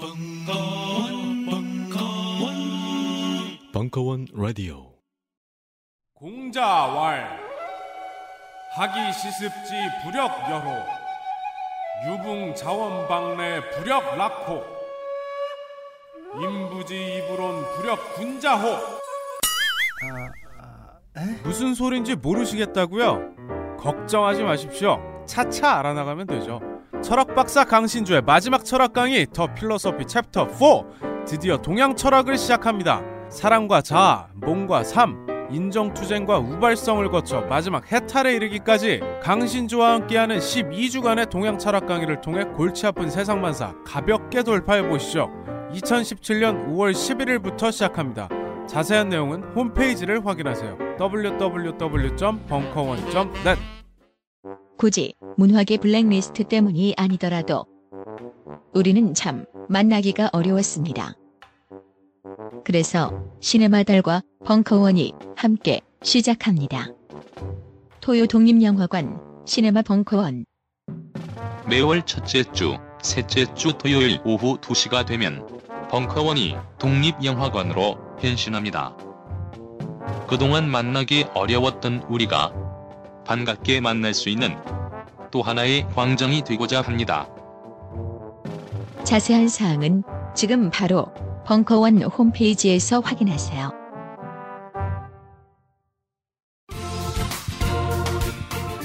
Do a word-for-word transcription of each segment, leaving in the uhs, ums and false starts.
벙커원, 벙커원, 벙커원 라디오. 공자왈 학이 시습지 부력여호 유붕자원방래 부력락호 인부지 이불온 부력군자호. 아, 아, 무슨 소린지 모르시겠다고요? 걱정하지 마십시오. 차차 알아나가면 되죠. 철학박사 강신주의 마지막 철학 강의 더필로소피 챕터 사, 드디어 동양 철학을 시작합니다. 사랑과 자아, 몸과 삶, 인정투쟁과 우발성을 거쳐 마지막 해탈에 이르기까지 강신주와 함께하는 십이 주간의 동양 철학 강의를 통해 골치 아픈 세상만사 가볍게 돌파해보시죠. 이천십칠년 오월 십일일부터 시작합니다. 자세한 내용은 홈페이지를 확인하세요. 더블유 더블유 더블유 점 벙커원 점 넷. 굳이 문화계 블랙리스트 때문이 아니더라도 우리는 참 만나기가 어려웠습니다. 그래서 시네마달과 벙커원이 함께 시작합니다. 토요 독립영화관 시네마 벙커원. 매월 첫째 주, 셋째 주 토요일 오후 두 시가 되면 벙커원이 독립영화관으로 변신합니다. 그동안 만나기 어려웠던 우리가 반갑게 만날 수 있는 또 하나의 광장이 되고자 합니다. 자세한 사항은 지금 바로 벙커원 홈페이지에서 확인하세요.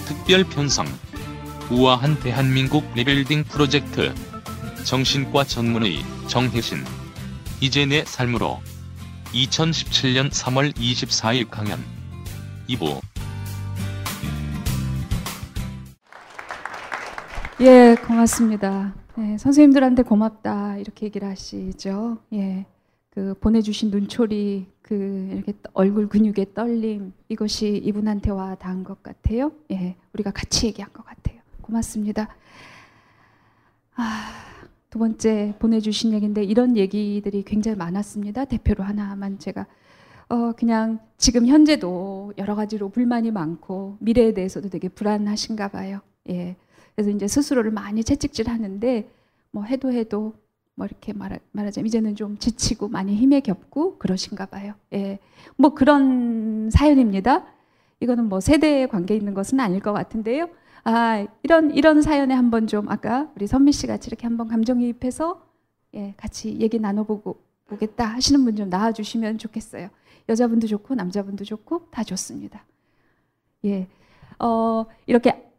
특별 편성 우아한 대한민국 리빌딩 프로젝트 정신과 전문의 정혜신 이제 내 삶으로 이천십칠년 삼월 이십사일 강연 이 부. 예, 고맙습니다. 예, 선생님들한테 고맙다 이렇게 얘기를 하시죠. 예, 그 보내주신 눈초리, 그 이렇게 얼굴 근육의 떨림, 이것이 이분한테 와 닿은 것 같아요. 예, 우리가 같이 얘기한 것 같아요. 고맙습니다. 아, 두 번째 보내주신 얘기인데 이런 얘기들이 굉장히 많았습니다. 대표로 하나만 제가 어 그냥 지금 현재도 여러 가지로 불만이 많고 미래에 대해서도 되게 불안하신가 봐요. 예. 그래서 이제 스스로를 많이 채찍질하는데 뭐 해도 해도 뭐 이렇게 말하, 말하자면 이제는 좀 지치고 많이 힘에 겹고 그러신가 봐요. 예, 뭐 그런 사연입니다. 이거는 뭐 세대에 관계 있는 것은 아닐 것 같은데요. 아, 이런 이런 사연에 한번 좀 아까 우리 선미 씨 같이 이렇게 한번 감정이입해서 예, 같이 얘기 나눠보고 보겠다 하시는 분 좀 나와주시면 좋겠어요. 여자분도 좋고 남자분도 좋고 다 좋습니다. 예, 어 이렇게.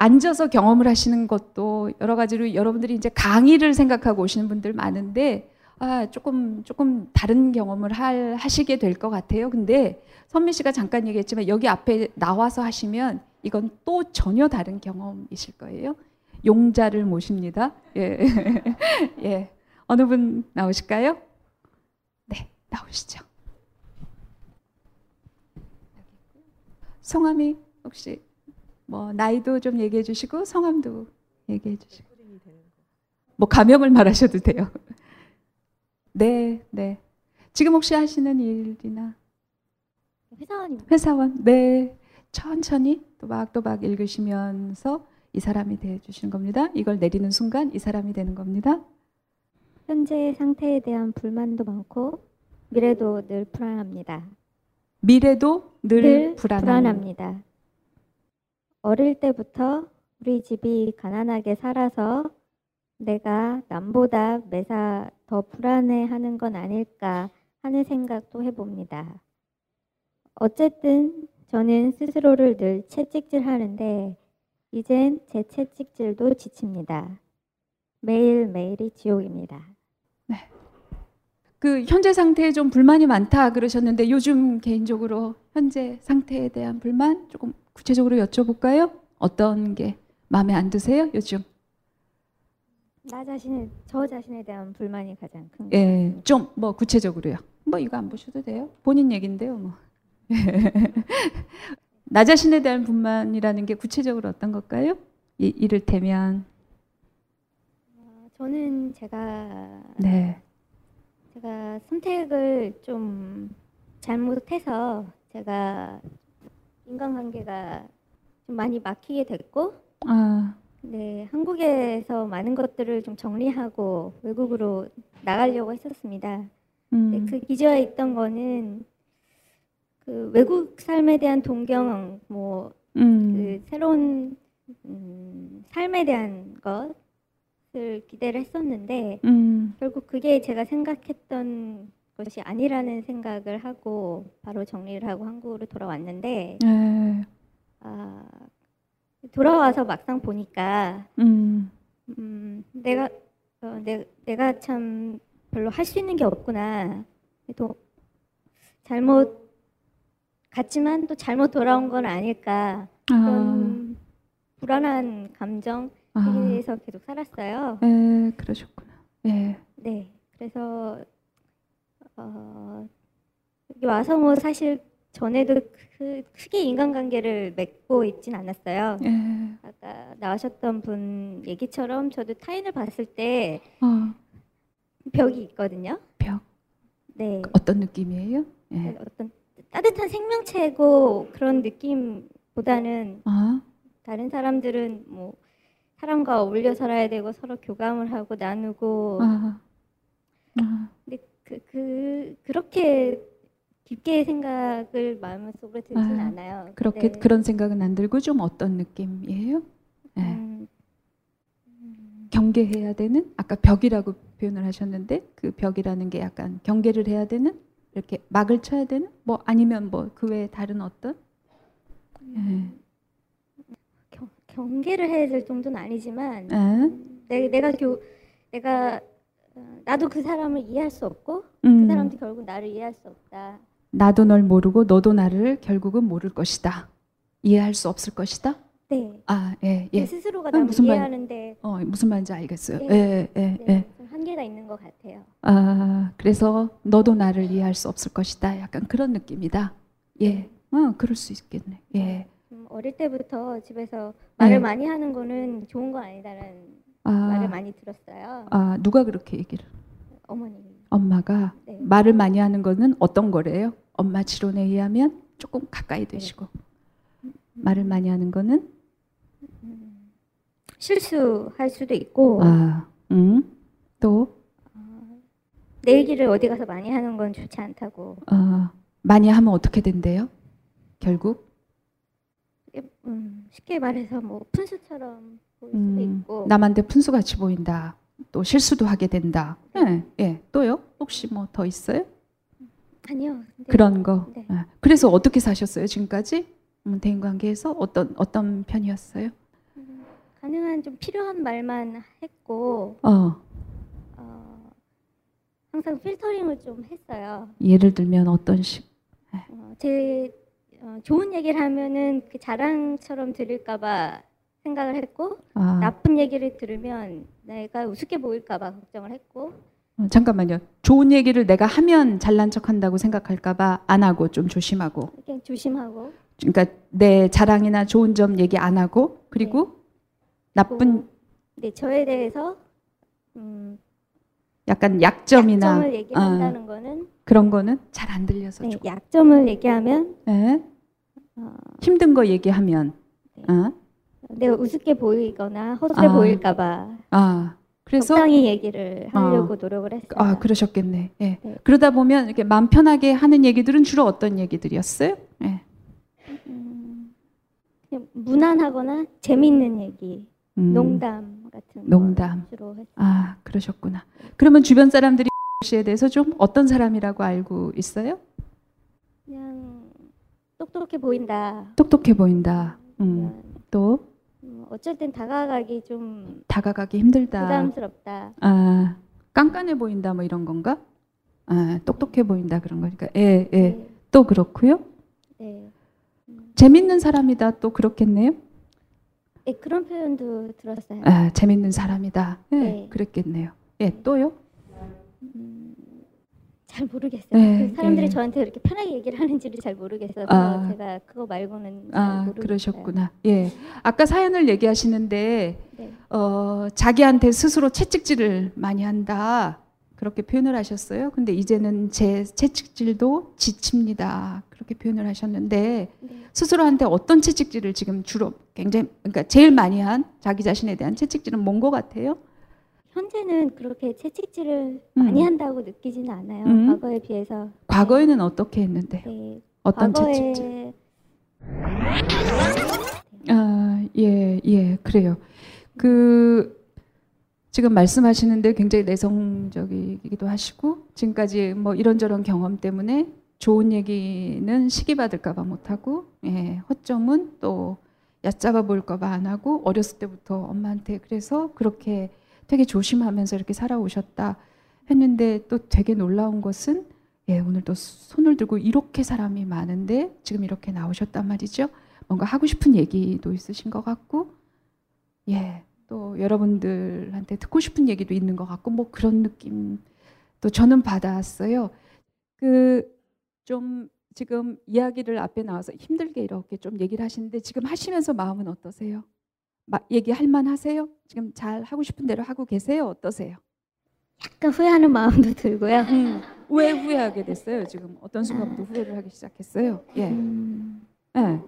앉아서 경험을 하시는 것도 여러 가지로 여러분들이 이제 강의를 생각하고 오시는 분들 많은데 아, 조금 조금 다른 경험을 할, 하시게 될 것 같아요. 근데 선미 씨가 잠깐 얘기했지만 여기 앞에 나와서 하시면 이건 또 전혀 다른 경험이실 거예요. 용자를 모십니다. 예, 예. 어느 분 나오실까요? 네, 나오시죠. 성함이 혹시? 뭐 나이도 좀 얘기해 주시고 성함도 얘기해 주시고 뭐 가명을 말하셔도 돼요. 네, 네. 지금 혹시 하시는 일이나 회사원입니다. 회사원. 네. 천천히 또박또박 읽으시면서 이 사람이 돼 주시는 겁니다. 이걸 내리는 순간 이 사람이 되는 겁니다. 현재의 상태에 대한 불만도 많고 미래도 늘 불안합니다. 미래도 늘, 늘 불안합니다. 불안합니다. 어릴 때부터 우리 집이 가난하게 살아서 내가 남보다 매사 더 불안해하는 건 아닐까 하는 생각도 해봅니다. 어쨌든 저는 스스로를 늘 채찍질하는데 이젠 제 채찍질도 지칩니다. 매일매일이 지옥입니다. 네. 그 현재 상태에 좀 불만이 많다 그러셨는데 요즘 개인적으로 현재 상태에 대한 불만 조금 구체적으로 여쭤볼까요? 어떤 게 마음에 안 드세요? 요즘 나 자신의 저 자신에 대한 불만이 가장 큰 거예요. 예, 좀 뭐 구체적으로요. 뭐 이거 안 보셔도 돼요. 본인 얘긴데요, 뭐. 나 자신에 대한 불만이라는 게 구체적으로 어떤 걸까요? 이, 이를테면 어, 저는 제가 네. 제가 선택을 좀 잘못해서 제가 인간관계가 좀 많이 막히게 됐고 아. 네, 한국에서 많은 것들을 좀 정리하고 외국으로 나가려고 했었습니다. 음. 네, 그 기저에 있던 거는 그 외국 삶에 대한 동경, 뭐 음. 그 새로운 음, 삶에 대한 것을 기대를 했었는데 음. 결국 그게 제가 생각했던 것이 아니라는 생각을 하고 바로 정리를 하고 한국으로 돌아왔는데 네. 아, 돌아와서 막상 보니까 음. 음, 내가 어, 내, 내가 참 별로 할 수 있는 게 없구나. 또 잘못 갔지만 또 잘못 돌아온 건 아닐까. 그런 아. 불안한 감정에 대해서 아. 계속 살았어요. 네, 그러셨구나. 예. 네, 그래서 어, 여기 와서 뭐 사실 전에도 크, 크게 인간관계를 맺고 있진 않았어요. 예. 아까 나오셨던 분 얘기처럼 저도 타인을 봤을 때 어. 벽이 있거든요. 벽. 네. 어떤 느낌이에요? 예. 어떤 따뜻한 생명체고 그런 느낌보다는 아. 다른 사람들은 뭐 사람과 어울려 살아야 되고 서로 교감을 하고 나누고. 아. 아. 근데 그, 그 그렇게 깊게 생각을 마음속으로 들진 아. 않아요. 그렇게 네. 그런 생각은 안 들고 좀 어떤 느낌이에요? 예. 음. 경계해야 되는? 아까 벽이라고 표현을 하셨는데 그 벽이라는 게 약간 경계를 해야 되는? 이렇게 막을 쳐야 되는? 뭐 아니면 뭐 그 외에 다른 어떤? 음, 예. 경, 경계를 해야 될 정도는 아니지만 음, 내, 내가 교, 내가 나도 그 사람을 이해할 수 없고 음. 그 사람도 결국 나를 이해할 수 없다. 나도 널 모르고 너도 나를 결국은 모를 것이다. 이해할 수 없을 것이다. 네. 아, 예, 예. 스스로가 나를 음, 이해하는데 말, 어, 무슨 말인지 알겠어요. 예, 예, 예. 네, 예. 좀 한계가 있는 것 같아요. 아, 그래서 너도 나를 이해할 수 없을 것이다. 약간 그런 느낌이다. 예, 어, 그럴 수 있겠네. 예. 음, 어릴 때부터 집에서 말을 예. 많이 하는 거는 좋은 거 아니다라는 아, 말을 많이 들었어요. 아, 누가 그렇게 얘기를? 어머니. 엄마가 네. 말을 많이 하는 거는 어떤 거래요? 엄마 지론에 의하면 조금 가까이 되시고 네. 말을 많이 하는 거는? 음, 실수할 수도 있고 아, 음, 또? 어, 내 얘기를 어디 가서 많이 하는 건 좋지 않다고 아, 많이 하면 어떻게 된대요? 결국? 음, 쉽게 말해서 뭐 푼수처럼 보일 수도 음, 있고 남한테 푼수같이 보인다. 또 실수도 하게 된다. 네. 예, 예. 또요? 혹시 뭐 더 있어요? 아니요. 그런 거. 네. 예. 그래서 어떻게 사셨어요 지금까지? 음, 대인관계에서 어떤 어떤 편이었어요? 음, 가능한 좀 필요한 말만 했고, 어. 어, 항상 필터링을 좀 했어요. 예를 들면 어떤 식? 예. 어, 제 어, 좋은 얘기를 하면은 그 자랑처럼 들릴까봐. 생각을 했고 아. 나쁜 얘기를 들으면 내가 우습게 보일까 봐 걱정을 했고 어, 잠깐만요. 좋은 얘기를 내가 하면 잘난 척한다고 생각할까 봐 안 하고 좀 조심하고 그냥 조심하고 그러니까 내 자랑이나 좋은 점 얘기 안 하고 그리고 네. 나쁜 네 저에 대해서 음, 약간 약점이나 약점을 얘기한다는 어, 거는 그런 거는 잘 안 들려서 네, 조금. 약점을 얘기하면 네. 어. 힘든 거 얘기하면 네. 어? 내가 우습게 보이거나 허술해 아, 보일까봐 아, 그래서 적당히 얘기를 하려고 아, 노력을 했어요. 아 그러셨겠네. 예. 네. 그러다 보면 이렇게 마음 편하게 하는 얘기들은 주로 어떤 얘기들이었어요? 예. 음, 그냥 무난하거나 재밌는 얘기, 음, 농담 같은 농담. 거 주로 했어요. 아 그러셨구나. 그러면 주변 사람들이 씨에 대해서 좀 어떤 사람이라고 알고 있어요? 그냥 똑똑해 보인다. 똑똑해 보인다. 음, 또 어쩔 땐 다가가기 좀 다가가기 힘들다. 부담스럽다. 아, 깐깐해 보인다 뭐 이런 건가? 아, 똑똑해 보인다 그런 거니까. 예, 예. 네. 또 그렇고요. 네. 음. 재밌는 사람이다 또 그렇겠네요. 예, 그런 표현도 들었어요. 아, 재밌는 사람이다. 예, 네. 그랬겠네요. 예, 네. 또요? 음, 잘 모르겠어요. 예, 그 사람들이 예. 저한테 이렇게 편하게 얘기를 하는지를 잘 모르겠어서 아, 제가 그거 말고는 잘 아, 모르겠어요. 그러셨구나. 예, 아까 사연을 얘기하시는데 네. 어, 자기한테 스스로 채찍질을 많이 한다. 그렇게 표현을 하셨어요. 근데 이제는 제 채찍질도 지칩니다. 그렇게 표현을 하셨는데 네. 스스로한테 어떤 채찍질을 지금 주로 굉장히 그러니까 제일 많이 한 자기 자신에 대한 채찍질은 뭔 것 같아요? 현재는 그렇게 채찍질을 음. 많이 한다고 느끼지는 않아요. 음. 과거에 비해서. 과거에는 네. 어떻게 했는데? 네. 어떤 과거에... 채찍질? 아, 예, 예, 그래요. 그 지금 말씀하시는데 굉장히 내성적이기도 하시고 지금까지 뭐 이런저런 경험 때문에 좋은 얘기는 시기받을까 봐 못하고 예, 허점은 또 얕잡아 보일까 봐 안 하고 어렸을 때부터 엄마한테 그래서 그렇게 되게 조심하면서 이렇게 살아오셨다 했는데 또 되게 놀라운 것은 예, 오늘도 손을 들고 이렇게 사람이 많은데 지금 이렇게 나오셨단 말이죠. 뭔가 하고 싶은 얘기도 있으신 것 같고 예. 또 여러분들한테 듣고 싶은 얘기도 있는 것 같고 뭐 그런 느낌 또 저는 받았어요. 그 좀 지금 이야기를 앞에 나와서 힘들게 이렇게 좀 얘기를 하시는데 지금 하시면서 마음은 어떠세요? 마, 얘기할 만하세요? 지금 잘 하고 싶은 대로 하고 계세요? 어떠세요? 약간 후회하는 마음도 들고요. 음, 왜 후회하게 됐어요? 지금 어떤 순간부터 후회를 하기 시작했어요? 예. 음... 네.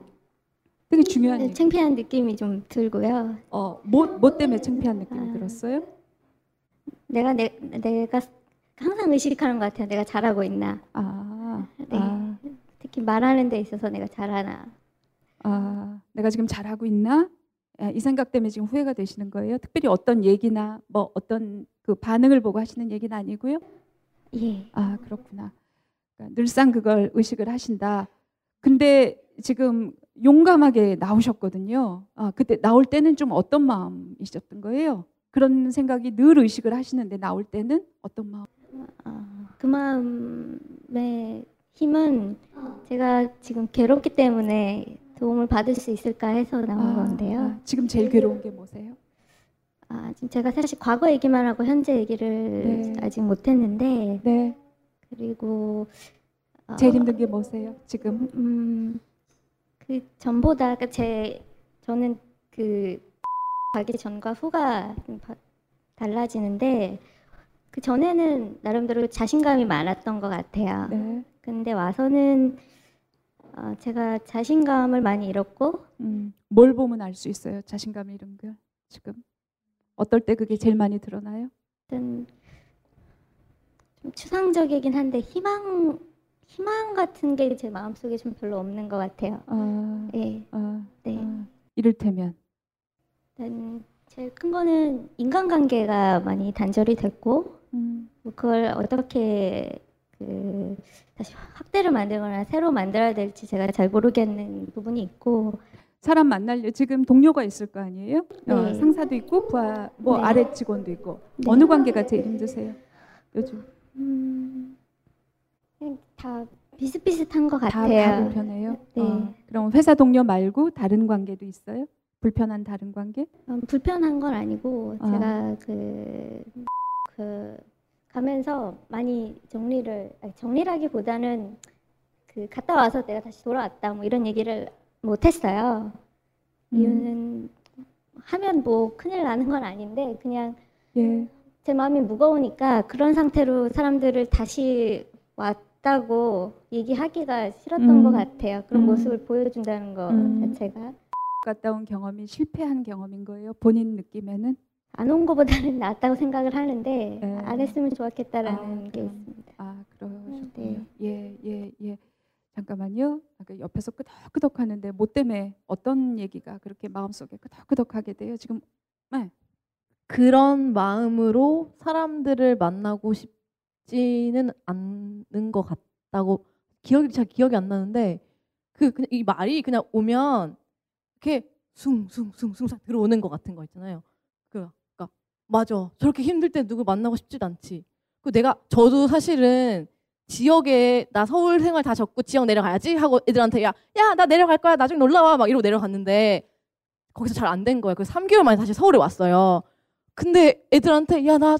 되게 중요한 네, 창피한 느낌이 좀 들고요. 어, 뭐, 뭐 때문에 창피한 느낌이 아, 들었어요? 내가 내, 내가 항상 의식하는 것 같아요. 내가 잘하고 있나. 아, 네. 아. 특히 말하는 데 있어서 내가 잘하나. 아, 내가 지금 잘하고 있나? 아, 이 생각 때문에 지금 후회가 되시는 거예요? 특별히 어떤 얘기나 뭐 어떤 그 반응을 보고 하시는 얘기는 아니고요? 예. 아, 그렇구나. 그러니까 늘상 그걸 의식을 하신다. 근데 지금 용감하게 나오셨거든요. 아, 그때 나올 때는 좀 어떤 마음이셨던 거예요? 그런 생각이 늘 의식을 하시는데 나올 때는 어떤 마음? 어, 그 마음의 힘은 제가 지금 괴롭기 때문에 도움을 받을 수 있을까 해서 나온 아, 건데요. 아, 지금 제일 괴로운 게 뭐세요? 아, 지금 제가 사실 과거 얘기만 하고 현재 얘기를 네. 아직 못 했는데 네. 그리고 제일 힘든 게 뭐세요? 지금? 음, 그 전보다 그러니까 제 저는 그 가기 전과 후가 달라지는데 그 전에는 나름대로 자신감이 많았던 것 같아요. 네. 근데 와서는 어, 제가 자신감을 많이 잃었고 음, 뭘 보면 알 수 있어요? 자신감을 잃은 게 지금 어떨 때 그게 제일 많이 드러나요? 일단 좀 추상적이긴 한데 희망 희망 같은 게 제 마음속에 좀 별로 없는 것 같아요. 아, 네. 아, 네. 아, 이를테면? 일단 제일 큰 거는 인간관계가 많이 단절이 됐고 음. 뭐 그걸 어떻게 그 다시 확대를 만들거나 새로 만들어야 될지 제가 잘 모르겠는 부분이 있고 사람 만나려 지금 동료가 있을 거 아니에요? 네. 어, 상사도 있고 부하, 뭐 네. 아래 직원도 있고 네. 어느 관계가 제일 힘드세요? 요즘? 음... 다 비슷비슷한 것 같아요. 다, 다 불편해요? 네. 어, 그럼 회사 동료 말고 다른 관계도 있어요? 불편한 다른 관계? 음, 불편한 건 아니고 어. 제가 그, 그 가면서 많이 정리를 정리라기보다는 그 갔다 와서 내가 다시 돌아왔다 뭐 이런 얘기를 못했어요. 이유는 음. 하면 뭐 큰일 나는 건 아닌데 그냥 예. 제 마음이 무거우니까 그런 상태로 사람들을 다시 왔 다고 얘기하기가 싫었던 음. 것 같아요. 그런 음. 모습을 보여준다는 것 음. 자체가 갔다 온 경험이 실패한 경험인 거예요? 본인 느낌에는? 안 온 것보다는 낫다고 생각을 하는데 네. 안 했으면 좋았겠다라는 아, 게 있습니다. 아 그러셨군요. 예예예 네. 예, 예. 잠깐만요. 아까 옆에서 끄덕끄덕 하는데 뭐 때문에 어떤 얘기가 그렇게 마음속에 끄덕끄덕 하게 돼요? 지금 네. 그런 마음으로 사람들을 만나고 싶 지는 않는 것 같다고 기억이 잘 기억이 안 나는데 그 그냥 이 말이 그냥 오면 이렇게 숭숭숭숭 들어오는 것 같은 거 있잖아요. 그 그러니까 맞아 저렇게 힘들 때 누구 만나고 싶지도 않지. 그 내가 저도 사실은 지역에 나 서울 생활 다 접고 지역 내려가야지 하고 애들한테 야 야 나 내려갈 거야 나중에 놀러 와 막 이러고 내려갔는데 거기서 잘 안 된 거예요. 그 삼 개월 만에 다시 서울에 왔어요. 근데 애들한테 야 나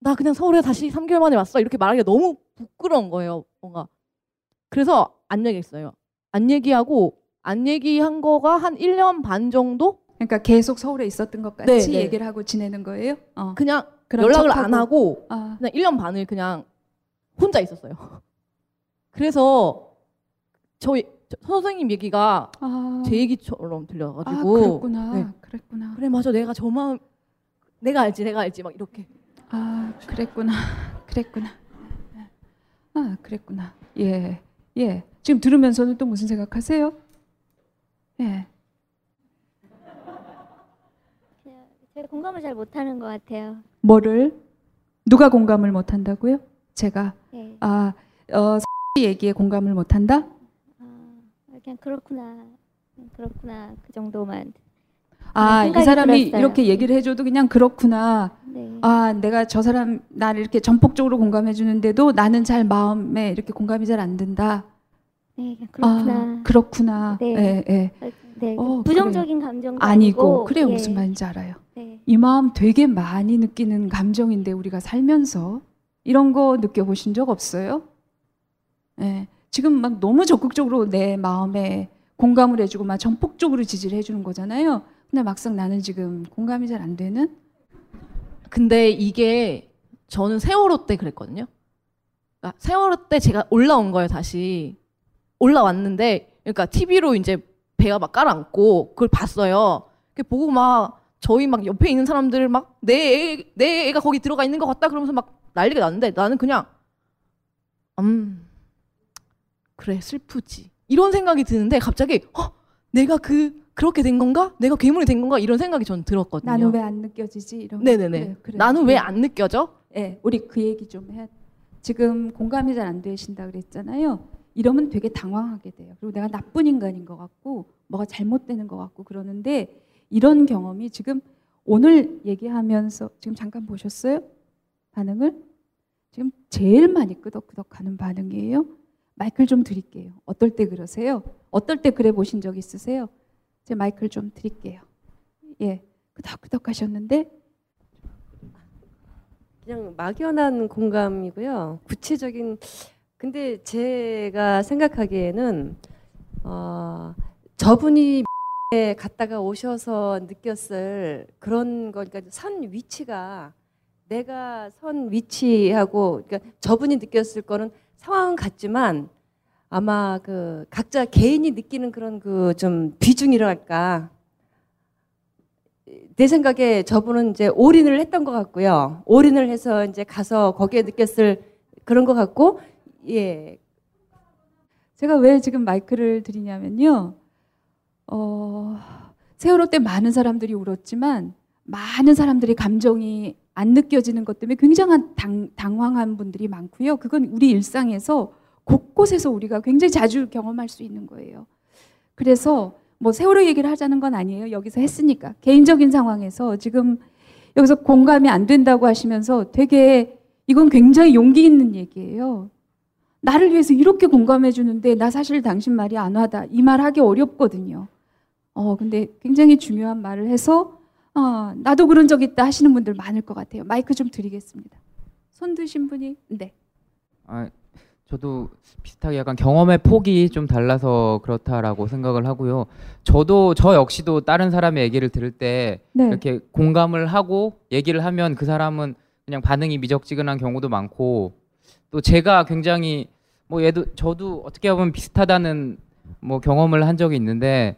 나 그냥 서울에 다시 삼 개월 만에 왔어. 이렇게 말하기가 너무 부끄러운 거예요. 뭔가. 그래서 안 얘기했어요. 안 얘기하고 안 얘기한 거가 한 일 년 반 정도? 그러니까 계속 서울에 있었던 것까지 네, 네. 얘기를 하고 지내는 거예요? 어. 그냥 연락을 안 하고 아. 그냥 일 년 반을 그냥 혼자 있었어요. 그래서 저희 선생님 얘기가 아. 제 얘기처럼 들려가지고 아, 그랬구나. 네. 그랬구나. 그래 맞아 내가 저 마음 내가 알지 내가 알지 막 이렇게 아 그랬구나 그랬구나 아 그랬구나 예 예. 지금 들으면서는 또 무슨 생각하세요? 예. 제가 공감을 잘 못하는 것 같아요. 뭐를? 누가 공감을 못한다고요? 제가? 네. 아, 어, 얘기에 공감을 못한다? 아, 그냥 그렇구나, 그냥 그렇구나 그 정도만. 아, 이 사람이 들었어요. 이렇게 얘기를 해줘도 그냥 그렇구나. 네. 아, 내가 저 사람 나를 이렇게 전폭적으로 공감해 주는데도 나는 잘 마음에 이렇게 공감이 잘 안 된다. 네, 그렇구나. 아, 그렇구나. 네, 네. 네. 네. 어, 부정적인 감정도 아니고, 그래 예. 무슨 말인지 알아요. 네. 이 마음 되게 많이 느끼는 감정인데 우리가 살면서 이런 거 느껴보신 적 없어요? 네. 지금 막 너무 적극적으로 내 마음에 공감을 해주고 막 전폭적으로 지지를 해주는 거잖아요. 근데 막상 나는 지금 공감이 잘 안 되는? 근데 이게 저는 세월호 때 그랬거든요. 그러니까 세월호 때 제가 올라온 거예요, 다시. 올라왔는데, 그러니까 티비로 이제 배가 막 깔아앉고 그걸 봤어요. 보고 막 저희 막 옆에 있는 사람들 막 내 애, 내 애가 거기 들어가 있는 것 같다 그러면서 막 난리가 났는데 나는 그냥, 음, 그래, 슬프지. 이런 생각이 드는데 갑자기, 어? 내가 그, 그렇게 된 건가? 내가 괴물이 된 건가? 이런 생각이 저는 들었거든요. 나는 왜 안 느껴지지? 이런 네네네. 그래, 그래. 나는 왜 안 느껴져? 예, 네, 우리 그 얘기 좀 해. 지금 공감이 잘 안 되신다 그랬잖아요. 이러면 되게 당황하게 돼요. 그리고 내가 나쁜 인간인 것 같고 뭐가 잘못되는 것 같고 그러는데 이런 경험이 지금 오늘 얘기하면서 지금 잠깐 보셨어요? 반응을? 지금 제일 많이 끄덕끄덕하는 반응이에요. 마이크를 좀 드릴게요. 어떨 때 그러세요? 어떨 때 그래 보신 적 있으세요? 제 마이크를 좀 드릴게요. 예, 끄덕끄덕 하셨는데 그냥 막연한 공감이고요. 구체적인... 근데 제가 생각하기에는 어, 저분이 X에 갔다가 오셔서 느꼈을 그런 거, 그러니까 선 위치가 내가 선 위치하고 그러니까 저분이 느꼈을 거는 상황은 같지만 아마 그 각자 개인이 느끼는 그런 그 좀 비중이랄까 내 생각에 저분은 이제 올인을 했던 것 같고요. 올인을 해서 이제 가서 거기에 느꼈을 그런 것 같고. 예, 제가 왜 지금 마이크를 드리냐면요. 어, 세월호 때 많은 사람들이 울었지만 많은 사람들이 감정이 안 느껴지는 것 때문에 굉장한 당, 당황한 분들이 많고요. 그건 우리 일상에서 곳곳에서 우리가 굉장히 자주 경험할 수 있는 거예요. 그래서 뭐 세월호 얘기를 하자는 건 아니에요. 여기서 했으니까. 개인적인 상황에서 지금 여기서 공감이 안 된다고 하시면서 되게 이건 굉장히 용기 있는 얘기예요. 나를 위해서 이렇게 공감해 주는데 나 사실 당신 말이 안 와다 이 말 하기 어렵거든요. 어 근데 굉장히 중요한 말을 해서 어, 나도 그런 적 있다 하시는 분들 많을 것 같아요. 마이크 좀 드리겠습니다. 손 드신 분이 네. 아 저도 비슷하게 약간 경험의 폭이 좀 달라서 그렇다라고 생각을 하고요. 저도 저 역시도 다른 사람의 얘기를 들을 때 네. 이렇게 공감을 하고 얘기를 하면 그 사람은 그냥 반응이 미적지근한 경우도 많고. 또 제가 굉장히 뭐 얘도 저도 어떻게 보면 비슷하다는 뭐 경험을 한 적이 있는데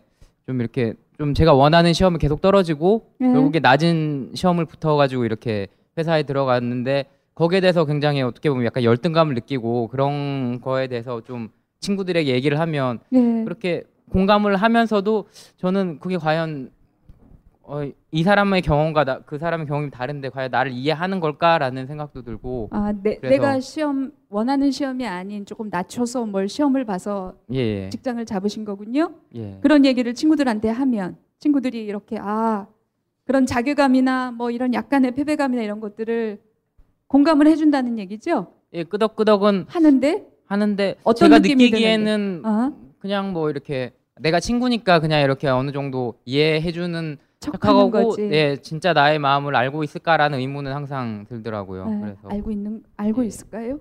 좀 이렇게 좀 제가 원하는 시험을 계속 떨어지고 네. 결국에 낮은 시험을 붙어가지고 이렇게 회사에 들어갔는데 거기에 대해서 굉장히 어떻게 보면 약간 열등감을 느끼고 그런 거에 대해서 좀 친구들에게 얘기를 하면 네. 그렇게 공감을 하면서도 저는 그게 과연 어, 이 사람의 경험과 나, 그 사람의 경험이 다른데 과연 나를 이해하는 걸까라는 생각도 들고 아, 내, 내가 시험 원하는 시험이 아닌 조금 낮춰서 뭘 시험을 봐서 예, 예. 직장을 잡으신 거군요. 예. 그런 얘기를 친구들한테 하면 친구들이 이렇게 아 그런 자괴감이나 뭐 이런 약간의 패배감이나 이런 것들을 공감을 해준다는 얘기죠. 예, 끄덕끄덕은 하는데 하는데 어떤 제가 느끼기에는 아? 그냥 뭐 이렇게 내가 친구니까 그냥 이렇게 어느 정도 이해해주는 착하고 거지. 예, 진짜 나의 마음을 알고 있을까라는 의문은 항상 들더라고요. 네, 그래서 알고 있는 알고 예, 있을까요?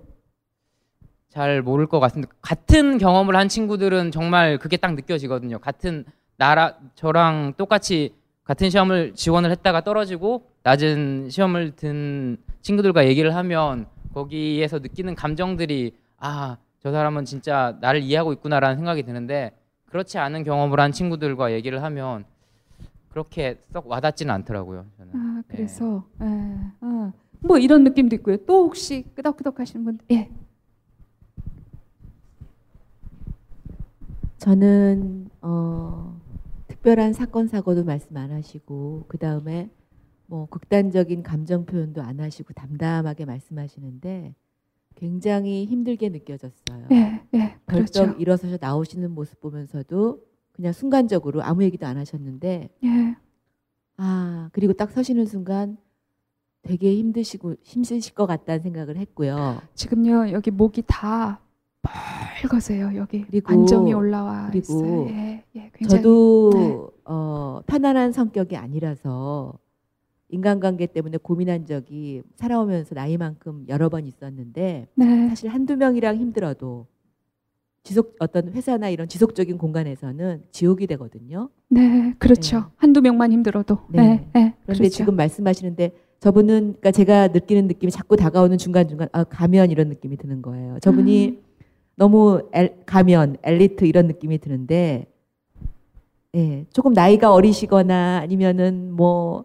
잘 모를 것 같습니다. 같은 경험을 한 친구들은 정말 그게 딱 느껴지거든요. 같은 나라 저랑 똑같이 같은 시험을 지원을 했다가 떨어지고 낮은 시험을 든 친구들과 얘기를 하면 거기에서 느끼는 감정들이 아, 저 사람은 진짜 나를 이해하고 있구나라는 생각이 드는데 그렇지 않은 경험을 한 친구들과 얘기를 하면 그렇게 썩 와닿지는 않더라고요. 저는. 아, 그래서 네. 네. 아, 뭐 이런 느낌도 있고요. 또 혹시 끄덕끄덕 하시는 분들? 예. 저는 어, 특별한 사건 사고도 말씀 안 하시고 그 다음에 뭐 극단적인 감정 표현도 안 하시고 담담하게 말씀하시는데 굉장히 힘들게 느껴졌어요. 예, 예, 벌떡 그렇죠. 일어서서 나오시는 모습 보면서도 그냥 순간적으로 아무 얘기도 안 하셨는데, 예. 아 그리고 딱 서시는 순간 되게 힘드시고 힘드실 것 같다는 생각을 했고요. 지금요 여기 목이 다. 펄거세요 여기 그리고, 안정이 올라와 그리고 있어요. 예, 예, 굉장히, 저도 네. 어, 편안한 성격이 아니라서 인간관계 때문에 고민한 적이 살아오면서 나이만큼 여러 번 있었는데 네. 사실 한두 명이랑 힘들어도 지속 어떤 회사나 이런 지속적인 공간에서는 지옥이 되거든요. 네, 그렇죠. 네. 한두 명만 힘들어도. 네, 네. 네 그런데 그렇죠. 지금 말씀하시는데. 저분은 그러니까 제가 느끼는 느낌이 자꾸 다가오는 중간중간 아, 가면 이런 느낌이 드는 거예요. 저분이 음. 너무 엘, 가면, 엘리트 이런 느낌이 드는데 예, 조금 나이가 어리시거나 아니면은 뭐,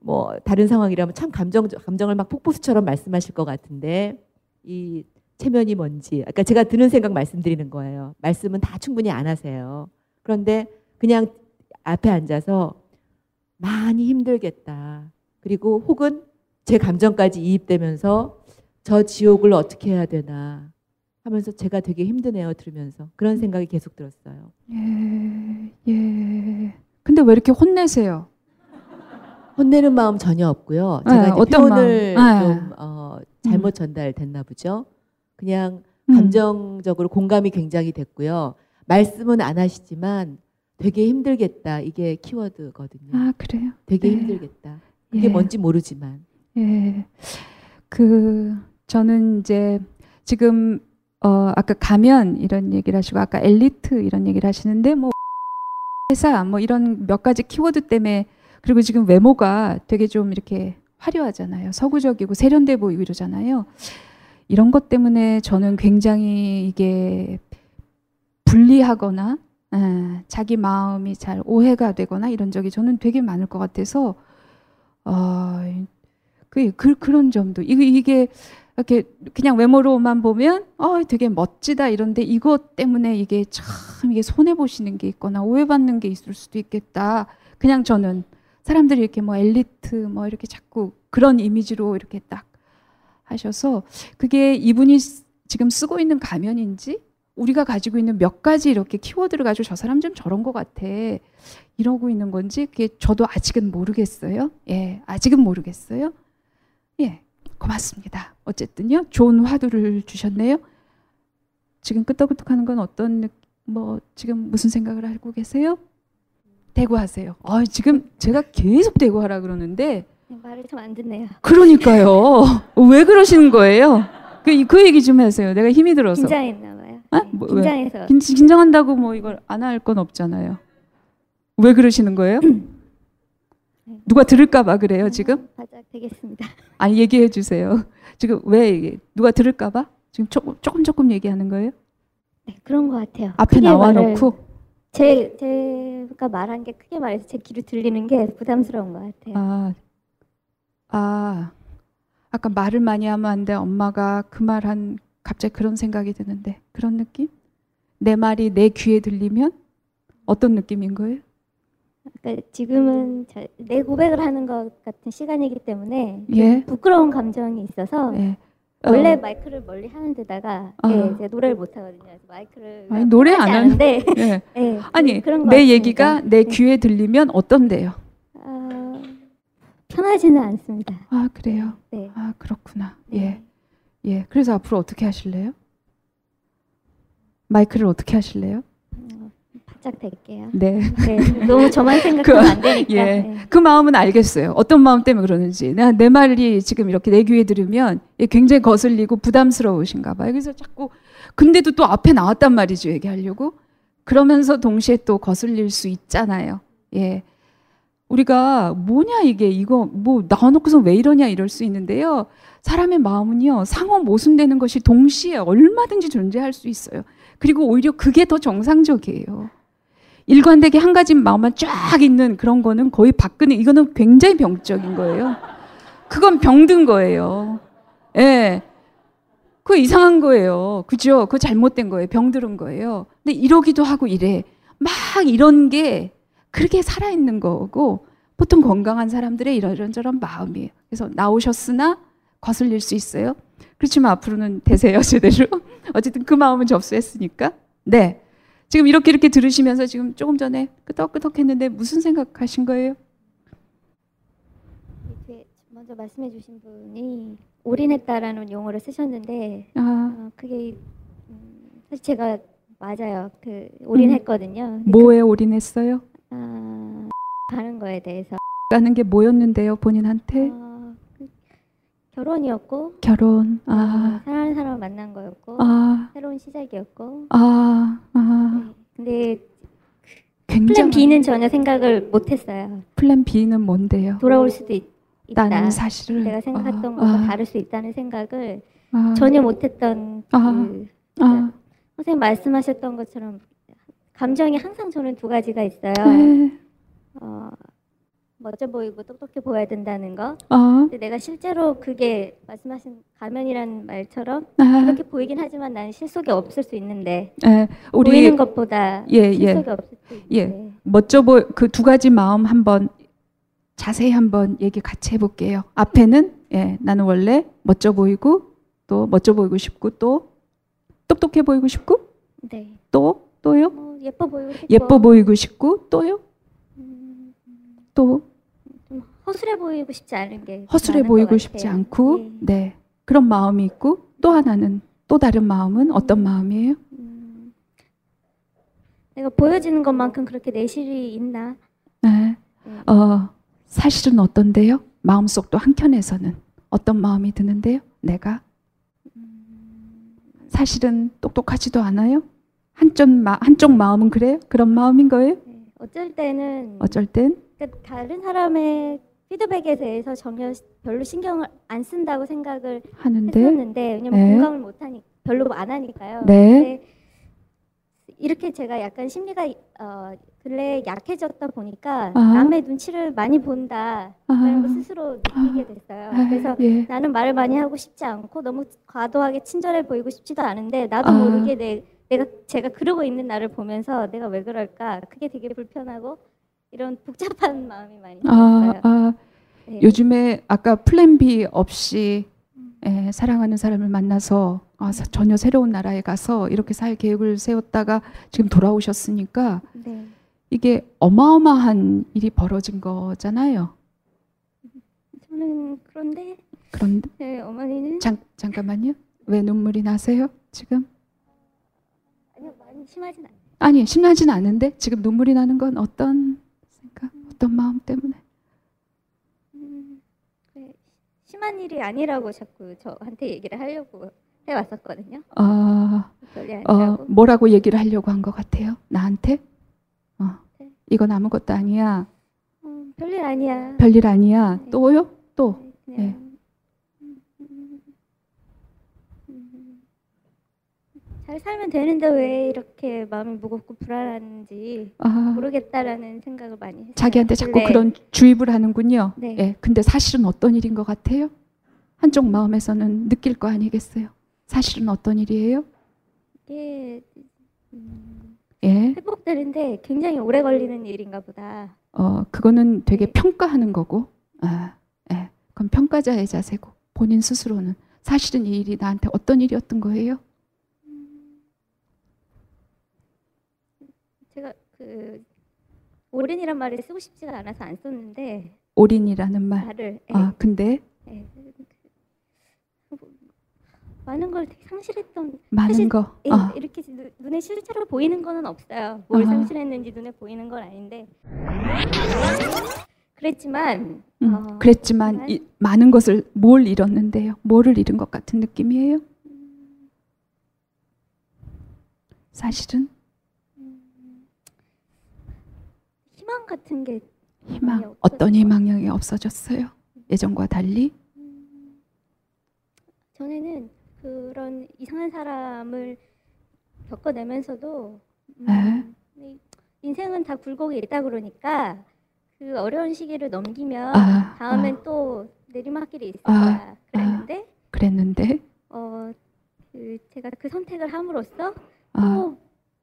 뭐 다른 상황이라면 참 감정, 감정을 막 폭포수처럼 말씀하실 것 같은데 이 체면이 뭔지 그러니까 제가 드는 생각 말씀드리는 거예요. 말씀은 다 충분히 안 하세요. 그런데 그냥 앞에 앉아서 많이 힘들겠다. 그리고 혹은 제 감정까지 이입되면서 저 지옥을 어떻게 해야 되나 하면서 제가 되게 힘드네요 들으면서 그런 생각이 계속 들었어요. 예, 예. 근데 왜 이렇게 혼내세요? 혼내는 마음 전혀 없고요. 제가 네, 어떤 표현을 마음? 좀 어, 잘못 음. 전달됐나 보죠. 그냥 감정적으로 음. 공감이 굉장히 됐고요. 말씀은 안 하시지만 되게 힘들겠다 이게 키워드거든요. 아 그래요? 되게 네. 힘들겠다. 이게 예. 뭔지 모르지만, 예, 그 저는 이제 지금 어 아까 가면 이런 얘기를 하시고 아까 엘리트 이런 얘기를 하시는데 뭐 회사 뭐 이런 몇 가지 키워드 때문에 그리고 지금 외모가 되게 좀 이렇게 화려하잖아요, 서구적이고 세련돼 보이고 이러잖아요. 이런 것 때문에 저는 굉장히 이게 분리하거나 에, 자기 마음이 잘 오해가 되거나 이런 적이 저는 되게 많을 것 같아서. 어, 그, 그, 그런 점도. 이게, 이게, 이렇게, 그냥 외모로만 보면, 어, 되게 멋지다, 이런데, 이것 때문에 이게 참, 이게 손해보시는 게 있거나, 오해받는 게 있을 수도 있겠다. 그냥 저는, 사람들이 이렇게 뭐, 엘리트, 뭐, 이렇게 자꾸 그런 이미지로 이렇게 딱 하셔서, 그게 이분이 지금 쓰고 있는 가면인지, 우리가 가지고 있는 몇 가지 이렇게 키워드를 가지고 저 사람 좀 저런 것 같아 이러고 있는 건지 그게 저도 아직은 모르겠어요. 예, 아직은 모르겠어요. 예, 고맙습니다. 어쨌든요, 좋은 화두를 주셨네요. 지금 끄떡끄떡하는 건 어떤 뭐 지금 무슨 생각을 하고 계세요? 대구하세요. 아, 지금 제가 계속 대구하라 그러는데 말을 참 안 듣네요. 그러니까요. 왜 그러시는 거예요? 그, 그 얘기 좀 하세요. 내가 힘이 들어서. 긴장했나 봐요. 어? 네, 뭐, 긴장해서. 왜? 긴장한다고 뭐 이걸 안 할 건 없잖아요. 왜 그러시는 거예요? 네. 누가 들을까 봐 그래요 지금? 바짝 되겠습니다. 아니 얘기해 주세요. 지금 왜 누가 들을까 봐? 지금 조, 조금 조금 얘기하는 거예요? 네, 그런 것 같아요. 앞에 나와놓고? 제, 제가 말한 게 크게 말해서 제 귀로 들리는 게 부담스러운 것 같아요. 아, 아. 아까 말을 많이 하면 안 돼. 엄마가 그 말 한 갑자기 그런 생각이 드는데 그런 느낌? 내 말이 내 귀에 들리면 어떤 느낌인 거예요? 그러니까 지금은 내 고백을 하는 것 같은 시간이기 때문에 예? 부끄러운 감정이 있어서 예. 원래 어. 마이크를 멀리 하는 데다가 아. 예, 제가 노래를 못 하거든요. 그래서 마이크를 아니, 노래 안 하는데 예. 예, 아니 내 얘기가 내 귀에 들리면 어떤데요? 편하지는 않습니다. 아 그래요? 네. 아 그렇구나. 네. 예, 예. 그래서 앞으로 어떻게 하실래요? 마이크를 어떻게 하실래요? 어, 바짝 댈게요. 네. 네. 너무 저만 생각하면 그, 안 되니까. 예. 네. 그 마음은 알겠어요. 어떤 마음 때문에 그러는지. 나, 내 말이 지금 이렇게 내 귀에 들으면 굉장히 거슬리고 부담스러우신가 봐요. 그래서 자꾸 근데도 또 앞에 나왔단 말이죠. 얘기하려고. 그러면서 동시에 또 거슬릴 수 있잖아요. 예. 우리가 뭐냐 이게 이거 뭐 나와놓고서 왜 이러냐 이럴 수 있는데요. 사람의 마음은요 상호 모순되는 것이 동시에 얼마든지 존재할 수 있어요. 그리고 오히려 그게 더 정상적이에요. 일관되게 한 가지 마음만 쫙 있는 그런 거는 거의 박근혜, 이거는 굉장히 병적인 거예요. 그건 병든 거예요. 예. 그거 이상한 거예요. 그죠? 그거 잘못된 거예요. 병들은 거예요. 근데 이러기도 하고 이래. 막 이런 게 그렇게 살아있는 거고, 보통 건강한 사람들의 이런저런 마음이에요. 그래서 나오셨으나 거슬릴 수 있어요. 그렇지만 앞으로는 되세요, 제대로. 어쨌든 그 마음은 접수했으니까. 네. 지금 이렇게 이렇게 들으시면서 지금 조금 전에 끄덕끄덕 했는데 무슨 생각하신 거예요? 먼저 말씀해 주신 분이 올인했다라는 용어를 쓰셨는데, 아. 어, 그게 음, 사실 제가 맞아요. 그 올인했거든요. 음. 뭐에 그, 올인했어요? 아, 가는 거에 대해서. 가는 게 뭐였는데요, 본인한테? 어, 그, 결혼이었고. 결혼. 아. 어, 사랑하는 사람을 만난 거였고. 아. 새로운 시작이었고. 아. 아. 네. 근데 플랜 B는 전혀 생각을 못했어요. 플랜 B는 뭔데요? 돌아올 수도 있. 나는 사실은 내가 생각했던 아, 것과 아, 다를 수 있다는 생각을 아, 전혀 못했던 그, 아, 그러니까 아, 선생님 말씀하셨던 것처럼 감정이 항상 저는 두 가지가 있어요. 네. 어, 멋져 보이고 똑똑해 보여야 된다는 거. 아, 근데 내가 실제로 그게 말씀하신 가면이라는 말처럼 아, 그렇게 보이긴 하지만 나는 실속이 없을 수 있는데 에, 우리, 보이는 것보다 예, 실속이 예, 없을 수 있는데 예, 멋져 보이 그 두 가지 마음 한번 자세히 한번 얘기 같이 해볼게요. 앞에는 예, 나는 원래 멋져 보이고 또 멋져 보이고 싶고 또 똑똑해 보이고 싶고 네. 또 또요? 어, 예뻐 보이고 싶고 예뻐 보이고 싶고 또요? 음, 음, 또 허술해 보이고 싶지 않은 게 허술해 보이고 싶지 않고 네. 네 그런 마음이 있고 또 하나는 또 다른 마음은 어떤 음, 마음이에요? 음, 내가 보여지는 것만큼 그렇게 내실이 있나? 네. 네. 어. 사실은 어떤데요? 마음속 또 한켠에서는 어떤 마음이 드는데요? 내가 사실은 똑똑하지도 않아요? 한쪽, 마, 한쪽 마음은 그래요? 그런 마음인 거예요? 네, 어쩔 때는 어쩔 땐 그러니까 다른 사람의 피드백에 대해서 전혀 별로 신경을 안 쓴다고 생각을 하는데, 했었는데 왜냐면 네. 공감을 못 하니 별로 안 하니까요. 네. 이렇게 제가 약간 심리가 어, 근래 약해졌다 보니까 아하. 남의 눈치를 많이 본다 라는 걸 스스로 느끼게 됐어요. 아하. 그래서 예. 나는 말을 많이 하고 싶지 않고 너무 과도하게 친절해 보이고 싶지도 않은데 나도 아하. 모르게 내, 내가 제가 그러고 있는 나를 보면서 내가 왜 그럴까 그게 되게 불편하고 이런 복잡한 마음이 많이 들었어요. 아, 아. 네. 요즘에 아까 플랜 B 없이 예, 사랑하는 사람을 만나서 아, 전혀 새로운 나라에 가서 이렇게 살 계획을 세웠다가 지금 돌아오셨으니까 네. 이게 어마어마한 일이 벌어진 거잖아요. 저는 그런데 그런데 네, 어머니는 잠, 잠깐만요. 왜 눈물이 나세요? 지금? 아니요, 많이 심하진 않아요. 아니, 심하진 않은데 지금 눈물이 나는 건 어떤 생각, 어떤 마음 때문에? 음, 네. 심한 일이 아니라고 자꾸 저한테 얘기를 하려고 해왔었거든요. 아, 어, 어, 뭐라고 얘기를 하려고 한 것 같아요? 나한테? 어, 네. 이건 아무것도 아니야. 음, 별일 아니야. 별일 아니야. 네. 또요? 또. 네. 네. 음, 음, 음. 잘 살면 되는데 왜 이렇게 마음이 무겁고 불안한지 아, 모르겠다라는 생각을 많이 했어요. 자기한테 자꾸 네. 그런 주입을 하는군요. 네. 예. 근데 사실은 어떤 일인 것 같아요? 한쪽 마음에서는 느낄 거 아니겠어요? 사실은 어떤 일이에요? 예. 음, 예. 회복되는데 굉장히 오래 걸리는 일인가 보다. 어, 그거는 되게 네. 평가하는 거고. 아, 예. 그건 평가자의 자세고. 본인 스스로는 사실은 이 일이 나한테 어떤 일이었던 거예요? 음, 제가 그 올인이란 말을 쓰고 싶지가 않아서 안 썼는데. 올인이라는 말. 말을. 예. 아, 근데 예. 많은 걸 되게 상실했던 많은 사실 거 아. 이렇게 눈에 실제로 보이는 거는 없어요. 뭘 아. 상실했는지 눈에 보이는 건 아닌데 그랬지만 음, 어, 그랬지만 난, 이, 많은 것을 뭘 잃었는데요? 뭐를 잃은 것 같은 느낌이에요? 음, 사실은 음, 희망 같은 게 희망, 어떤 희망이 없어졌어요? 예전과 달리? 음, 전에는 그런 이상한 사람을 겪어내면서도 음, 네. 인생은 다 굴곡이 있다 그러니까 그 어려운 시기를 넘기면 아, 다음엔 아, 또 내리막길이 있을 거야. 아, 그랬는데 아, 그랬는데 어, 그 제가 그 선택을 함으로써 아, 또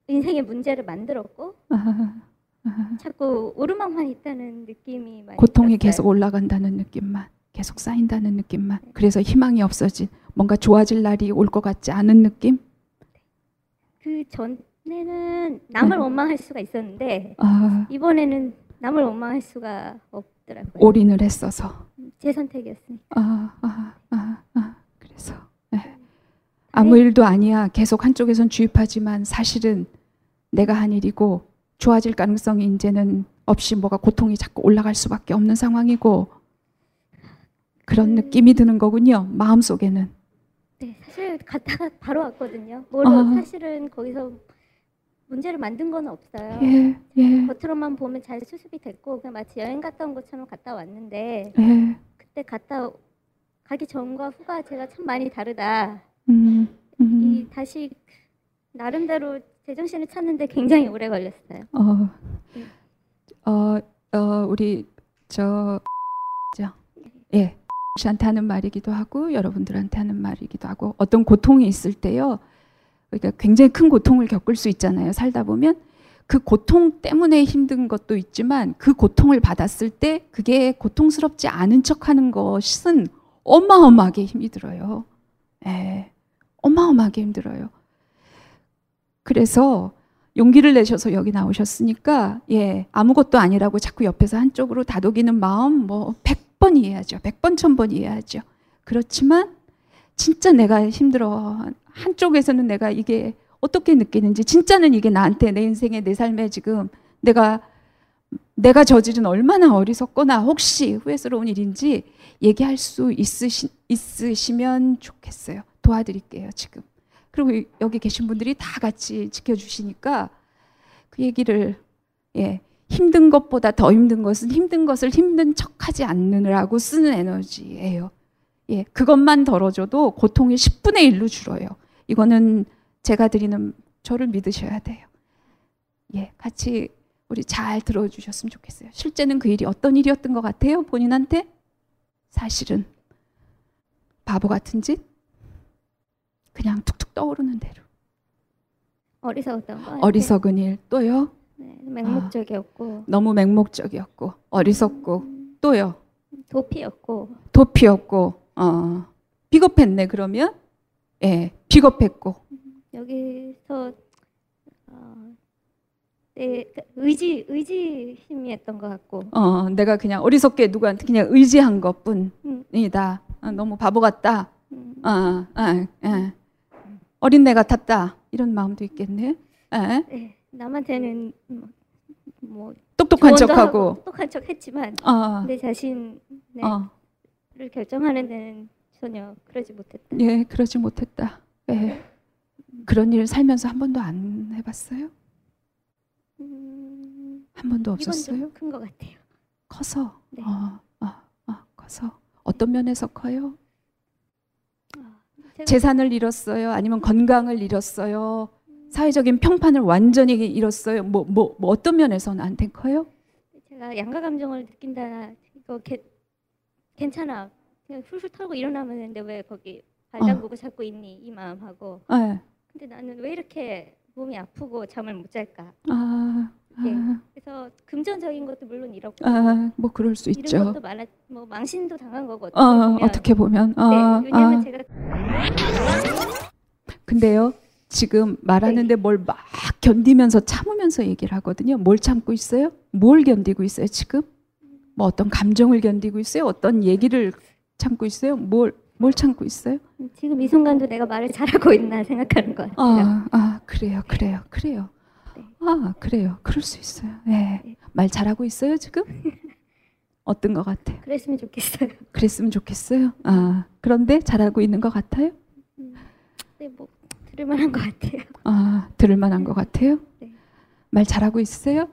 인생의 문제를 만들었고 아, 아, 자꾸 오르막만 있다는 느낌이 많이 고통이 들었어요. 계속 올라간다는 느낌만 계속 쌓인다는 느낌만 네. 그래서 희망이 없어진 뭔가 좋아질 날이 올 것 같지 않은 느낌? 그 전에는 남을 네. 원망할 수가 있었는데 아, 이번에는 남을 원망할 수가 없더라고요. 올인을 했어서. 제 선택이었습니다. 아, 아, 아, 아. 그래서 네. 아무 일도 아니야. 계속 한쪽에선 주입하지만 사실은 내가 한 일이고 좋아질 가능성이 이제는 없이 뭐가 고통이 자꾸 올라갈 수밖에 없는 상황이고 그런 그... 느낌이 드는 거군요. 마음속에는. 네, 사실 갔다가 바로 왔거든요. 뭘 아, 사실은 거기서 문제를 만든 건 없어요. 예, 예. 겉으로만 보면 잘 수습이 됐고 그냥 마치 여행 갔다 온 것처럼 갔다 왔는데 예. 그때 갔다 가기 전과 후가 제가 참 많이 다르다. 음, 음. 이 다시 나름대로 제정신을 찾는데 굉장히 오래 걸렸어요. 어, 어, 어 우리 저 예, 씨한테 하는 말이기도 하고 여러분들한테 하는 말이기도 하고 어떤 고통이 있을 때요. 그러니까 굉장히 큰 고통을 겪을 수 있잖아요. 살다 보면 그 고통 때문에 힘든 것도 있지만 그 고통을 받았을 때 그게 고통스럽지 않은 척하는 것은 어마어마하게 힘이 들어요. 예, 어마어마하게 힘들어요. 그래서 용기를 내셔서 여기 나오셨으니까 예, 아무것도 아니라고 자꾸 옆에서 한쪽으로 다독이는 마음 뭐 백 번 이해하죠. 백 번, 천 번 이해하죠. 그렇지만 진짜 내가 힘들어. 한쪽에서는 내가 이게 어떻게 느끼는지 진짜는 이게 나한테 내 인생에 내 삶에 지금 내가 내가 저지른 얼마나 어리석거나 혹시 후회스러운 일인지 얘기할 수 있으시, 있으시면 좋겠어요. 도와드릴게요 지금. 그리고 여기 계신 분들이 다 같이 지켜주시니까 그 얘기를 예, 힘든 것보다 더 힘든 것은 힘든 것을 힘든 척하지 않느라고 쓰는 에너지예요. 예, 그것만 덜어줘도 고통이 십분의 일로 줄어요. 이거는 제가 드리는 저를 믿으셔야 돼요. 예, 같이 우리 잘 들어주셨으면 좋겠어요. 실제는 그 일이 어떤 일이었던 것 같아요? 본인한테? 사실은 바보 같은 짓? 그냥 툭툭 떠오르는 대로. 어리석었던 거예요? 어리석은 일. 또요? 네, 맹목적이었고. 아, 너무 맹목적이었고 어리석고 음... 또요? 도피였고. 도피였고. 어, 비겁했네 그러면? 예, 비겁했고. 여기서 어, 네, 의지, 의지심이었던 것 같고. 어, 내가 그냥 어리석게 누구한테 그냥 의지한 것뿐이다. 음. 어, 너무 바보 같다. 음. 어, 에, 에. 어린 애 같았다. 이런 마음도 있겠네. 에? 네, 남한테는 뭐, 뭐 똑똑한 척하고. 똑똑한 척했지만 어. 내 자신을 어. 결정하는 데는 전혀 그러지 못했다. 예, 그러지 못했다. 예. 그런 일을 살면서 한 번도 안 해봤어요? 음, 한 번도 없었어요? 이건 좀 큰 것 같아요. 커서? 네. 어, 어, 어, 커서? 어떤 네. 면에서 커요? 아, 제가... 재산을 잃었어요? 아니면 건강을 잃었어요? 음... 사회적인 평판을 완전히 잃었어요? 뭐, 뭐, 뭐 어떤 면에서 나한테 커요? 제가 양가 감정을 느낀다. 이거 개, 괜찮아. 그냥 훌훌 털고 일어나면 되는데 왜 거기 발장구고 어. 자꾸 있니? 이 마음하고. 네. 근데 나는 왜 이렇게 몸이 아프고 잠을 못 잘까? 아, 아. 예. 그래서 금전적인 것도 물론 잃었고, 아, 뭐 그럴 수 있죠. 이런 것도 많아, 뭐 망신도 당한 거고. 어떻게 아, 보면. 어떻게 보면. 아, 네, 왜냐면 아. 제가. 근데요, 지금 말하는데 네. 뭘 막 견디면서 참으면서 얘기를 하거든요. 뭘 참고 있어요? 뭘 견디고 있어요 지금? 뭐 어떤 감정을 견디고 있어요? 어떤 얘기를 참고 있어요? 뭘? 뭘 참고 있어요? 지금 이 순간도 내가 말을 잘하고 있나 생각하는 것 같아요. 아, 아 그래요, 그래요, 그래요. 네. 아, 그래요. 그럴 수 있어요. 네. 네. 말 잘하고 있어요, 지금? 어떤 것 같아요? 그랬으면 좋겠어요. 그랬으면 좋겠어요? 아, 그런데 잘하고 있는 것 같아요? 음, 네, 뭐 들을만한 것 같아요. 아, 들을만한 것 같아요? 네. 말 잘하고 있어요?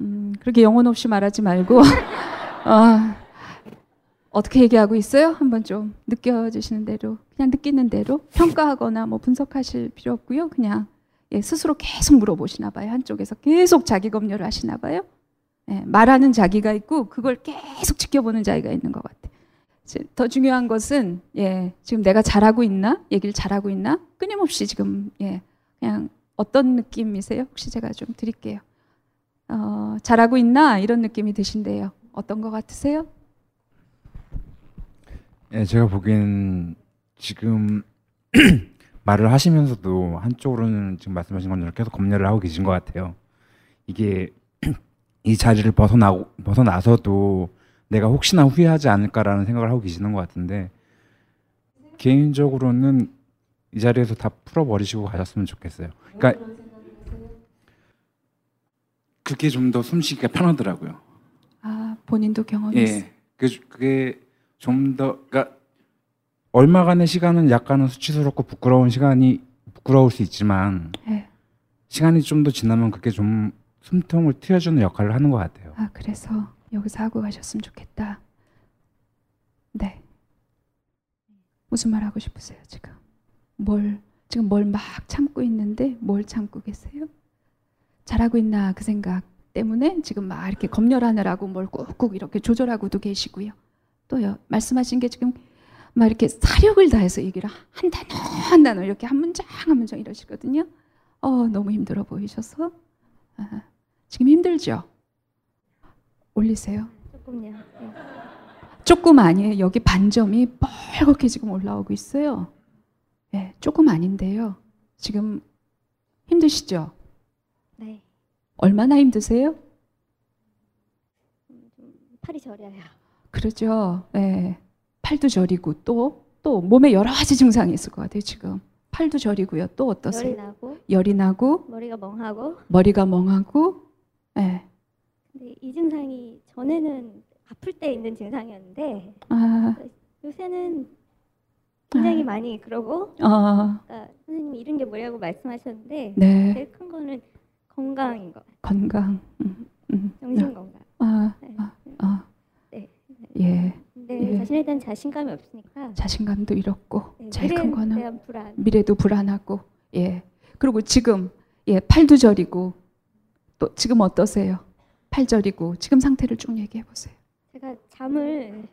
음, 그렇게 영혼 없이 말하지 말고 어, 어떻게 얘기하고 있어요? 한번 좀 느껴지시는 대로, 그냥 느끼는 대로 평가하거나 뭐 분석하실 필요 없고요. 그냥 예, 스스로 계속 물어보시나 봐요. 한쪽에서 계속 자기 검열을 하시나 봐요. 예, 말하는 자기가 있고 그걸 계속 지켜보는 자기가 있는 것 같아요. 더 중요한 것은 예, 지금 내가 잘하고 있나? 얘기를 잘하고 있나? 끊임없이 지금 예, 그냥 어떤 느낌이세요? 혹시 제가 좀 드릴게요. 어, 잘하고 있나? 이런 느낌이 드신대요. 어떤 것 같으세요? 예, 제가 보기엔 지금 말을 하시면서도 한쪽으로는 지금 말씀하신 것처럼 계속 검열을 하고 계신 것 같아요. 이게 이 자리를 벗어나고, 벗어나서도 내가 혹시나 후회하지 않을까라는 생각을 하고 계시는 것 같은데, 개인적으로는 이 자리에서 다 풀어버리시고 가셨으면 좋겠어요. 그러니까 그게 좀 더 숨쉬기가 편하더라고요. 아, 본인도 경험했어요. 예, 그게, 그게 좀 더, 그러니까 얼마간의 시간은 약간은 수치스럽고 부끄러운 시간이 부끄러울 수 있지만 네. 시간이 좀 더 지나면 그게 좀 숨통을 트여주는 역할을 하는 것 같아요. 아, 그래서 여기서 하고 가셨으면 좋겠다. 네. 무슨 말 하고 싶으세요 지금? 뭘 지금 뭘 막 참고 있는데 뭘 참고 계세요? 잘하고 있나 그 생각 때문에 지금 막 이렇게 검열하느라고 뭘 꾹꾹 이렇게 조절하고도 계시고요. 또요 말씀하신 게 지금 막 이렇게 사력을 다해서 얘기를 한 단어 한 단어 이렇게 한 문장 한 문장 이러시거든요. 어 너무 힘들어 보이셔서 아, 지금 힘들죠? 올리세요. 조금요. 네. 조금 아니에요. 여기 반점이 뻘겋게 지금 올라오고 있어요. 네, 조금 아닌데요. 지금 힘드시죠? 네. 얼마나 힘드세요? 팔이 저려요. 그러죠. 네. 팔도 저리고 또, 또 몸에 여러 가지 증상이 있을 것 같아요. 지금 팔도 저리고요. 또 어떠세요? 열이 나고. 열이 나고. 머리가 멍하고. 머리가 멍하고. 네. 근데 이 증상이 전에는 아플 때 있는 증상이었는데 아. 요새는 굉장히 아. 많이 그러고 아. 그러니까 선생님이 이런 게 뭐라고 말씀하셨는데 네. 제일 큰 거는 건강인 거. 건강. 음, 음. 정신 건강. 아. 네. 아. 아. 네. 예. 근데 예. 자신에 대한 자신감이 없으니까 자신감도 잃었고 네. 제일 큰 거는 미래에 대한 불안. 미래도 불안하고 예. 그리고 지금 예, 팔도 저리고 또 지금 어떠세요? 팔 저리고 지금 상태를 쭉 얘기해 보세요. 제가 잠을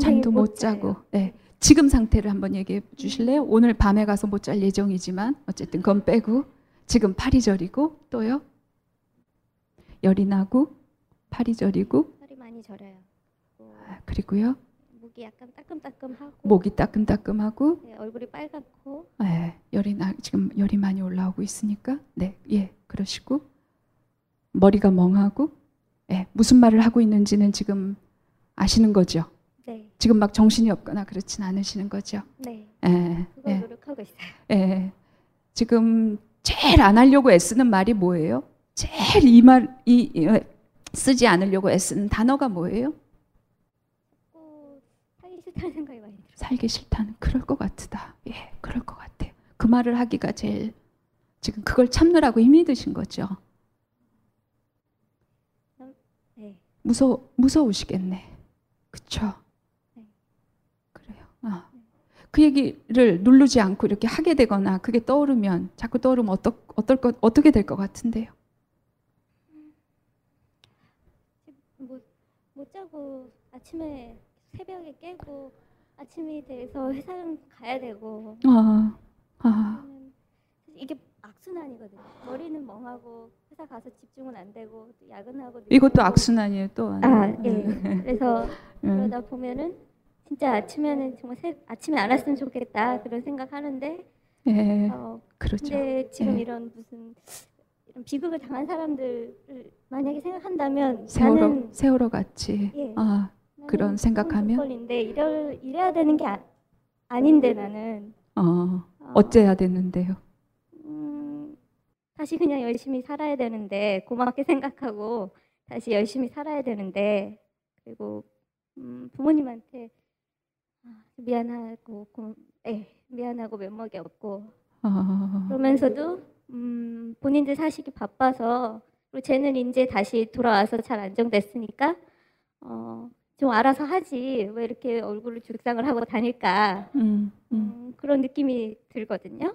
잠도 못 자고 네. 지금 상태를 한번 얘기해 주실래요? 오늘 밤에 가서 못 잘 예정이지만 어쨌든 그건 빼고 지금 팔이 저리고 또요? 열이 나고 팔이 저리고 팔이 많이 저려요. 아, 그리고요? 목이 약간 따끔따끔하고 목이 따끔따끔하고 네, 얼굴이 빨갛고 네, 열이 나 지금 열이 많이 올라오고 있으니까 네, 예, 그러시고 머리가 멍하고 네, 무슨 말을 하고 있는지는 지금 아시는 거죠? 네. 지금 막 정신이 없거나 그렇진 않으시는 거죠? 네. 예, 그걸 예. 노력하고 있어요. 예. 지금 제일 안 하려고 애쓰는 말이 뭐예요? 제일 이 말, 이, 이 쓰지 않으려고 애쓰는 단어가 뭐예요? 어, 살기 싫다는 생각이 많이 들어요. 살기 싫다는, 그럴 것 같다. 예, 그럴 것 같아요. 그 말을 하기가 제일 지금 그걸 참느라고 힘이 드신 거죠? 네. 무서 무서우시겠네. 그쵸? 네. 그래요. 아. 그 얘기를 누르지 않고 이렇게 하게 되거나 그게 떠오르면 자꾸 떠오르면 어떠, 어떨 것, 어떻게 될 것 같은데요? 못, 못 자고 아침에 새벽에 깨고 아침이 돼서 회사는 가야 되고 아, 아. 이게 악순환이거든요. 머리는 멍하고 회사 가서 집중은 안 되고 야근하고 이것도 악순환이에요. 또 아, 예. 그래서 그러다 보면은 진짜 아침에는 정말 새, 아침에 안 왔으면 좋겠다 그런 생각하는데 예, 어, 그렇죠. 근데 지금 예. 이런 무슨 이런 비극을 당한 사람들을 만약에 생각한다면 세월호, 나는 세월호 같이 예, 아, 그런 생각하면 이럴, 이래야 되는 게 아, 아닌데 나는 어, 어째야 되는데요? 음, 다시 그냥 열심히 살아야 되는데 고맙게 생각하고 다시 열심히 살아야 되는데 그리고 음, 부모님한테 미안하고, 에 미안하고 면목이 없고 아... 그러면서도 음, 본인들 사시기 바빠서 그리고 쟤는 이제 다시 돌아와서 잘 안정됐으니까 어, 좀 알아서 하지 왜 이렇게 얼굴을 죽상을 하고 다닐까 음, 음. 음, 그런 느낌이 들거든요.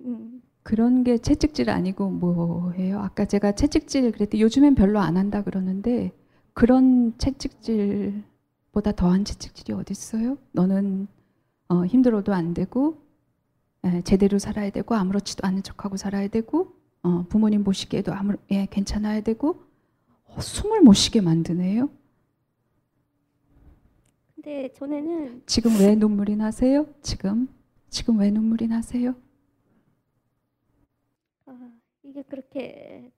음. 그런 게 채찍질 아니고 뭐예요? 아까 제가 채찍질 그랬더니 요즘엔 별로 안 한다 그러는데 그런 채찍질보다 더한 채찍질이 어디 있어요? 너는 어, 힘들어도 안 되고 예, 제대로 살아야 되고 아무렇지도 않은 척하고 살아야 되고 어, 부모님 보시기에도 아무 예, 괜찮아야 되고 어, 숨을 못 쉬게 만드네요. 근데 전에는 지금 왜 눈물이 나세요? 지금 지금 왜 눈물이 나세요? 이게 그렇게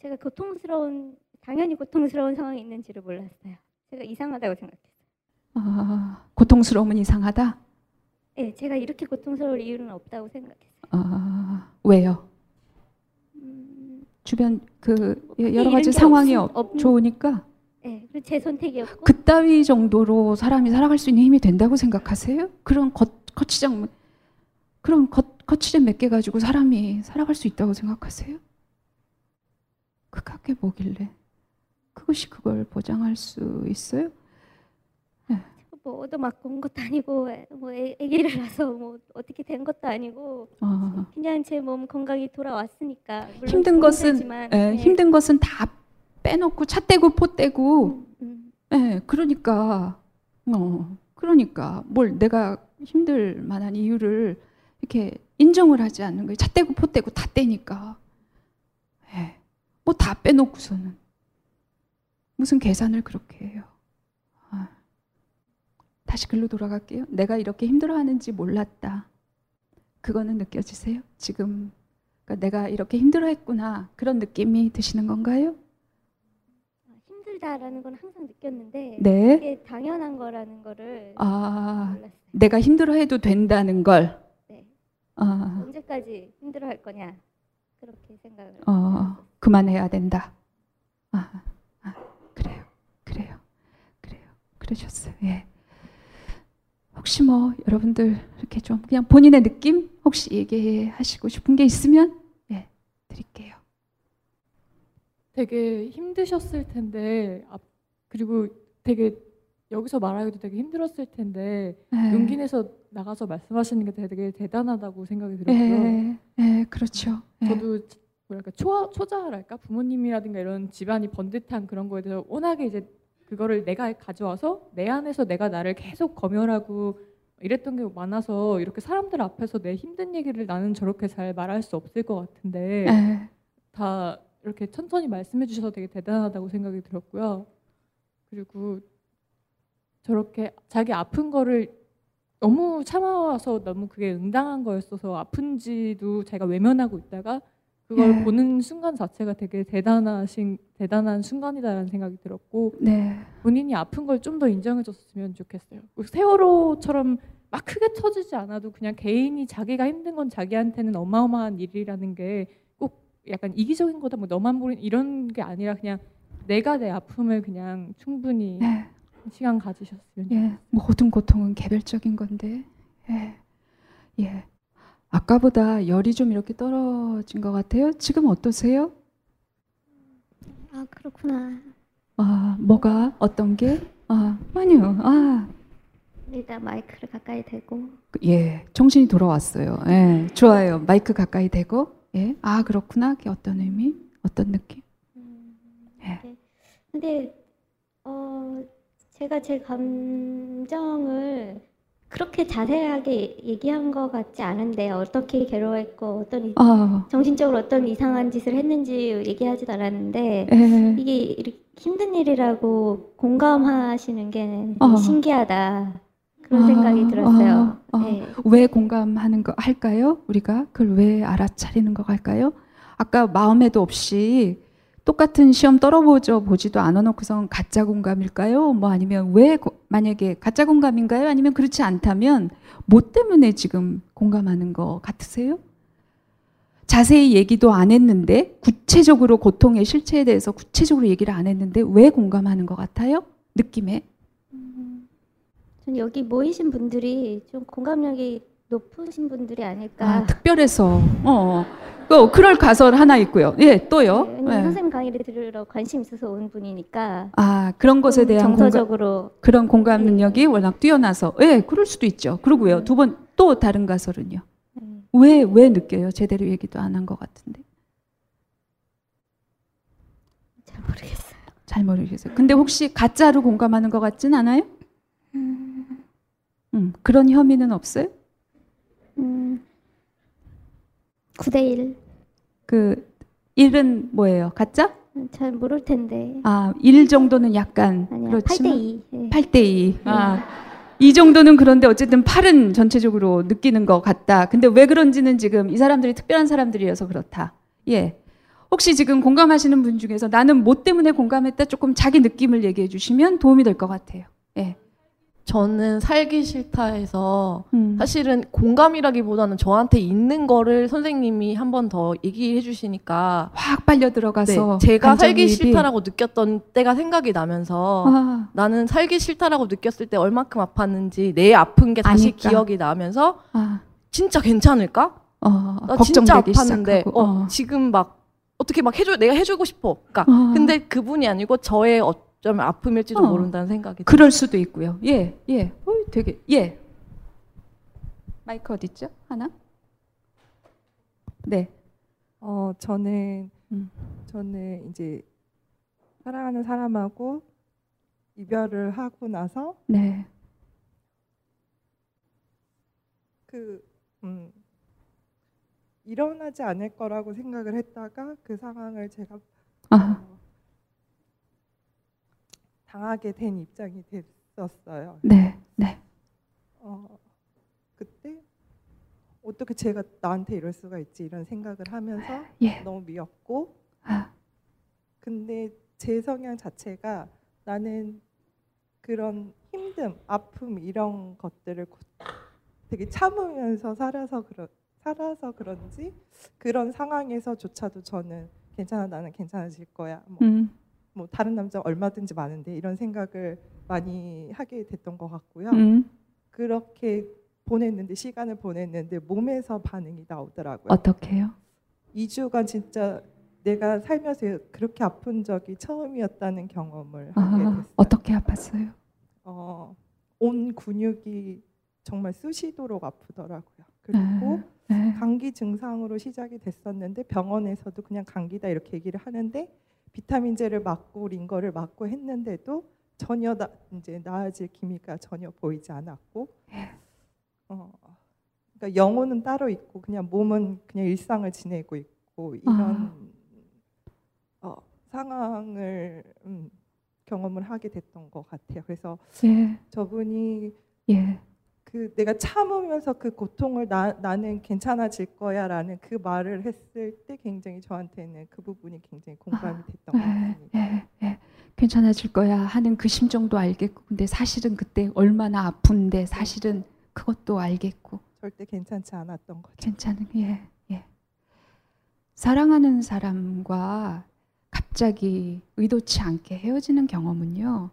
제가 고통스러운 당연히 고통스러운 상황이 있는지를 몰랐어요. 제가 이상하다고 생각했어요. 아, 고통스러움은 이상하다? 네, 제가 이렇게 고통스러울 이유는 없다고 생각했어요. 아, 왜요? 음, 주변 그 여러 가지 상황이 없, 없, 좋으니까. 네, 제 선택이었고. 그따위 정도로 사람이 살아갈 수 있는 힘이 된다고 생각하세요? 그런 거, 거치장 그런 거. 거치점 몇 개 가지고 사람이 살아갈 수 있다고 생각하세요? 그깟게 뭐길래 그것이 그걸 보장할 수 있어요? 네. 뭐 얻어맞고 온 것도 아니고 뭐 애기를 낳아서 뭐 어떻게 된 것도 아니고 아. 그냥 제 몸 건강이 돌아왔으니까 힘든 것은 되지만, 에, 네. 힘든 것은 다 빼놓고 차 떼고 포 떼고 음, 음. 에, 그러니까 어 그러니까 뭘 내가 힘들 만한 이유를 이렇게 인정을 하지 않는 거예요. 차 떼고 포 떼고 다 떼니까. 예. 뭐 다 빼놓고서는. 무슨 계산을 그렇게 해요. 아. 다시 글로 돌아갈게요. 내가 이렇게 힘들어하는지 몰랐다. 그거는 느껴지세요? 지금 그러니까 내가 이렇게 힘들어했구나. 그런 느낌이 드시는 건가요? 힘들다라는 건 항상 느꼈는데 네? 그게 당연한 거라는 거를 아, 몰랐어요. 내가 힘들어해도 된다는 걸. 아. 언제까지 힘들어할 거냐 그렇게 생각을. 어, 그만해야 된다. 아, 아, 그래요, 그래요, 그래요. 그러셨어요. 예. 혹시 뭐 여러분들 이렇게 좀 그냥 본인의 느낌 혹시 얘기하시고 싶은 게 있으면 예, 드릴게요. 되게 힘드셨을 텐데 그리고 되게. 여기서 말하기도 되게 힘들었을 텐데 에. 용기 내서 나가서 말씀하시는 게 되게 대단하다고 생각이 들었고요. 네, 그렇죠. 에. 저도 뭐랄까 초, 초자랄까 부모님이라든가 이런 집안이 번듯한 그런 거에 대해서 워낙에 이제 그거를 내가 가져와서 내 안에서 내가 나를 계속 검열하고 이랬던 게 많아서 이렇게 사람들 앞에서 내 힘든 얘기를 나는 저렇게 잘 말할 수 없을 것 같은데 에. 다 이렇게 천천히 말씀해 주셔서 되게 대단하다고 생각이 들었고요. 그리고 저렇게 자기 아픈 거를 너무 참아와서 너무 그게 응당한 거였어서 아픈지도 제가 외면하고 있다가 그걸 네. 보는 순간 자체가 되게 대단하신 대단한 순간이다라는 생각이 들었고 네. 본인이 아픈 걸 좀 더 인정해줬으면 좋겠어요. 세월호처럼 막 크게 쳐지지 않아도 그냥 개인이 자기가 힘든 건 자기한테는 어마어마한 일이라는 게 꼭 약간 이기적인 거다 뭐 너만 모르는 이런 게 아니라 그냥 내가 내 아픔을 그냥 충분히 네. 시간 가지셨으면 예, 모든 고통은 개별적인 건데 예, 예. 아까보다 열이 좀 이렇게 떨어진 것 같아요. 지금 어떠세요? 아 그렇구나. 아 뭐가 어떤 게? 아 아니요. 아 일단 마이크를 가까이 대고 예 정신이 돌아왔어요. 예 좋아요. 마이크 가까이 대고 예 아 그렇구나. 그게 어떤 의미? 어떤 느낌? 음, 예 네. 근데 어. 제가 제 감정을 그렇게 자세하게 얘기한 것 같지 않은데 어떻게 괴로워했고 어떤 어. 정신적으로 어떤 이상한 짓을 했는지 얘기하지도 않았는데 에. 이게 이렇게 힘든 일이라고 공감하시는 게 어. 신기하다 그런 어. 생각이 들었어요. 어. 어. 네. 왜 공감하는 거 할까요? 우리가 그걸 왜 알아차리는 거 할까요? 아까 마음에도 없이 똑같은 시험 떨어보죠. 보지도 않아놓고선 가짜 공감일까요? 뭐 아니면 왜 고, 만약에 가짜 공감인가요? 아니면 그렇지 않다면 뭐 때문에 지금 공감하는 것 같으세요? 자세히 얘기도 안 했는데 구체적으로 고통의 실체에 대해서 구체적으로 얘기를 안 했는데 왜 공감하는 것 같아요? 느낌에? 음, 전 여기 모이신 분들이 좀 공감력이 높으신 분들이 아닐까. 아, 특별해서. 어. 또 그럴 가설 하나 있고요. 예, 또요. 네, 네. 선생님 강의를 들으러 관심 있어서 온 분이니까. 아, 그런 것에 대한 정서적으로 공감, 그런 공감 능력이 네. 워낙 뛰어나서. 예, 그럴 수도 있죠. 그러고요. 네. 두 번 또 다른 가설은요. 왜, 왜 느껴요? 제대로 얘기도 안 한 것 같은데. 잘 모르겠어요. 잘 모르겠어요. 근데 혹시 가짜로 공감하는 것 같진 않아요? 음, 음 그런 혐의는 없어요? 음. 구 대 일. 그 일은 뭐예요? 가짜? 잘 모를 텐데. 아, 일 정도는 약간. 아니야, 그렇지만 팔 대 이. 네. 팔 대 이. 아, 네. 이 정도는 그런데 어쨌든 팔은 전체적으로 느끼는 것 같다. 근데 왜 그런지는 지금 이 사람들이 특별한 사람들이어서 그렇다. 예. 혹시 지금 공감하시는 분 중에서 나는 뭐 때문에 공감했다 조금 자기 느낌을 얘기해 주시면 도움이 될 것 같아요. 예. 저는 살기 싫다 해서 음. 사실은 공감이라기보다는 저한테 있는 거를 선생님이 한 번 더 얘기해 주시니까 확 빨려 들어가서 네, 제가 살기 싫다라고 느꼈던 때가 생각이 나면서 아. 나는 살기 싫다라고 느꼈을 때 얼만큼 아팠는지 내 아픈 게 다시 아니까. 기억이 나면서 아. 진짜 괜찮을까? 어, 나 진짜 아팠는데 어, 어. 지금 막 어떻게 막 해줘, 내가 해주고 싶어. 그러니까 어. 근데 그분이 아니고 저의 어 좀 아픔일지도 어, 모른다는 생각이 그럴 들어요. 수도 있고요. 예, 예. 어, 되게, 예. 마이크 어디 있죠? 하나? 네. 어, 저는, 음. 저는 이제 사랑하는 사람하고 이별을 하고 나서 네. 그, 음, 일어나지 않을 거라고 생각을 했다가 그 상황을 제가 아. 어, 당하게 된 입장이 됐었어요. 네, 네. 어, 그때 어떻게 제가 나한테 이럴 수가 있지 이런 생각을 하면서 예. 너무 미웠고 아. 근데 제 성향 자체가 나는 그런 힘듦, 아픔 이런 것들을 되게 참으면서 살아서, 그러, 살아서 그런지 그런 상황에서조차도 저는 괜찮아, 나는 괜찮아질 거야 뭐. 음. 뭐 다른 남자 얼마든지 많은데 이런 생각을 많이 하게 됐던 것 같고요. 음. 그렇게 보냈는데 시간을 보냈는데 몸에서 반응이 나오더라고요. 어떻게요? 이 주간 진짜 내가 살면서 그렇게 아픈 적이 처음이었다는 경험을 아, 하게 됐어요. 어떻게 아팠어요? 어, 온 근육이 정말 쑤시도록 아프더라고요. 그리고 아, 네. 감기 증상으로 시작이 됐었는데 병원에서도 그냥 감기다 이렇게 얘기를 하는데 비타민제를 맞고 링거를 맞고 했는데도 전혀 나, 이제 나아질 기미가 전혀 보이지 않았고 어, 그러니까 영혼은 따로 있고 그냥 몸은 그냥 일상을 지내고 있고 이런 아. 어, 상황을 음, 경험을 하게 됐던 것 같아요. 그래서 예. 저분이 예. 그 내가 참으면서 그 고통을 나, 나는 괜찮아질 거야 라는 그 말을 했을 때 굉장히 저한테는 그 부분이 굉장히 공감이 됐던 것 같습니다. 예, 예, 예. 괜찮아질 거야 하는 그 심정도 알겠고 근데 사실은 그때 얼마나 아픈데 사실은 그것도 알겠고 절대 괜찮지 않았던 거죠. 괜찮은, 예, 예. 사랑하는 사람과 갑자기 의도치 않게 헤어지는 경험은요.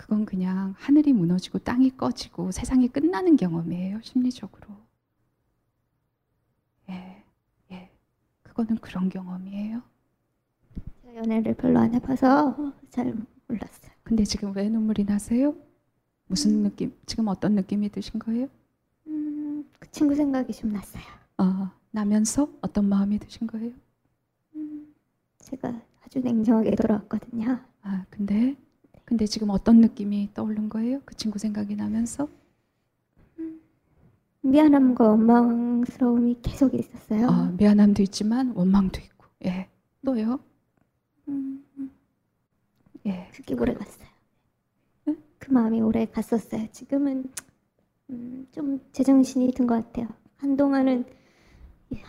그건 그냥 하늘이 무너지고 땅이 꺼지고 세상이 끝나는 경험이에요. 심리적으로. 예, 예. 그거는 그런 경험이에요. 제가 연애를 별로 안 해봐서 잘 몰랐어요. 근데 지금 왜 눈물이 나세요? 무슨 느낌? 지금 어떤 느낌이 드신 거예요? 음, 그 친구 생각이 좀 났어요. 어, 나면서 어떤 마음이 드신 거예요? 음, 제가 아주 냉정하게 돌아왔거든요. 아, 근데? 근데 지금 어떤 느낌이 떠오른 거예요? 그 친구 생각이 나면서? 음, 미안함과 원망스러움이 계속 있었어요. 아, 미안함도 있지만 원망도 있고. 예. 또요? 음, 예. 그게 오래 갔어요. 네? 그 마음이 오래 갔었어요. 지금은 음, 좀 제정신이 든 것 같아요. 한동안은 이야,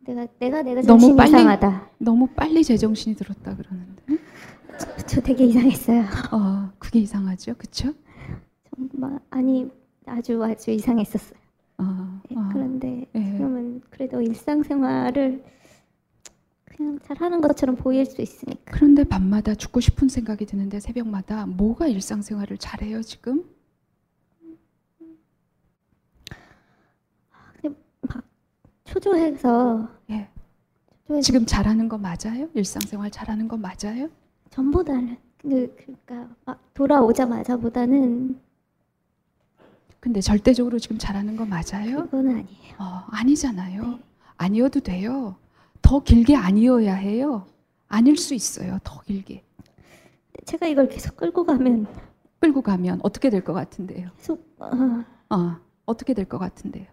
내가 내가 내가 정신이 이상하다. 너무 빨리 제정신이 들었다 그러는데. 응? 저, 저 되게 이상했어요. 어, 그게 이상하죠, 그렇죠? 정말 아니 아주 아주 이상했었어요. 어, 네, 어, 그런데 예. 지금은 그래도 일상생활을 그냥 잘하는 것처럼 보일 수 있으니까. 그런데 밤마다 죽고 싶은 생각이 드는데 새벽마다 뭐가 일상생활을 잘해요 지금? 초조해서. 예. 초조해서. 지금 잘하는 거 맞아요? 일상생활 잘하는 거 맞아요? 전보다는 그, 그러니까 막 돌아오자마자보다는. 근데 절대적으로 지금 잘하는 거 맞아요? 그건 아니에요. 어, 아니잖아요. 네. 아니어도 돼요. 더 길게 아니어야 해요. 아닐 수 있어요. 더 길게. 제가 이걸 계속 끌고 가면 끌고 가면 어떻게 될 것 같은데요? 계속 어, 어 어떻게 될 것 같은데요?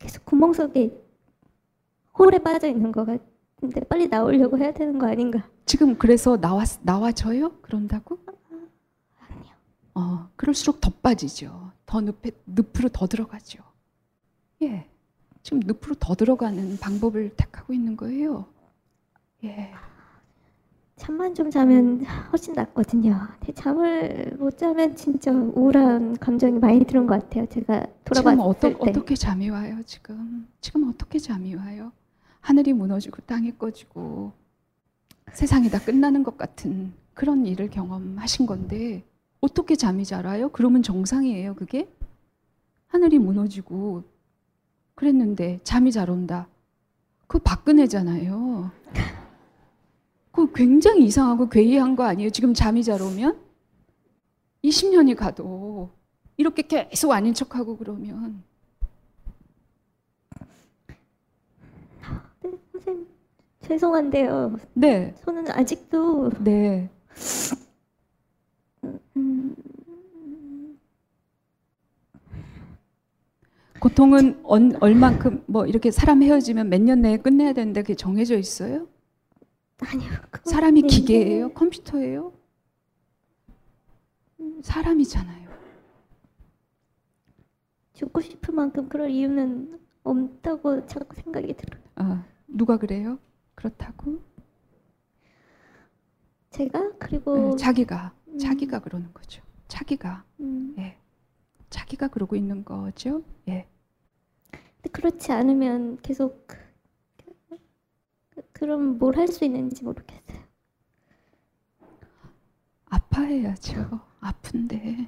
계속 구멍 속에 홀에 빠져 있는 것 같은데 빨리 나오려고 해야 되는 거 아닌가? 지금 그래서 나와 나와져요? 그런다고? 아니요. 어 그럴수록 더 빠지죠. 더 늪에 늪으로 더 들어가죠. 예, 지금 늪으로 더 들어가는 방법을 택하고 있는 거예요. 예. 잠만 좀 자면 훨씬 낫거든요. 근데 잠을 못 자면 진짜 우울한 감정이 많이 드는 것 같아요. 제가 돌아봤을 때. 지금 어떠, 어떻게 잠이 와요? 지금 지금 어떻게 잠이 와요? 하늘이 무너지고 땅이 꺼지고 세상이 다 끝나는 것 같은 그런 일을 경험하신 건데 어떻게 잠이 잘 와요? 그러면 정상이에요, 그게? 하늘이 무너지고 그랬는데 잠이 잘 온다. 그거 박근혜잖아요. 그 굉장히 이상하고 괴이한 거 아니에요? 지금 잠이 잘 오면? 이십 년이 가도 이렇게 계속 아닌 척하고 그러면. 네, 선생님 죄송한데요. 네. 저는 아직도 네. 음... 고통은 언, 얼만큼 뭐 이렇게 사람 헤어지면 몇 년 내에 끝내야 되는데 그게 정해져 있어요? 아니요. 사람이 네, 기계예요? 네. 컴퓨터예요? 사람이잖아요. 죽고 싶을 만큼 그럴 이유는 없다고 자꾸 생각이 들어요. 아, 누가 그래요? 그렇다고? 제가? 그리고 네, 자기가. 음. 자기가 그러는 거죠. 자기가. 음. 예. 자기가 그러고 있는 거죠. 예. 근데 그렇지 않으면 계속 그럼 뭘 할 수 있는지 모르겠어요. 아파해야죠. 아픈데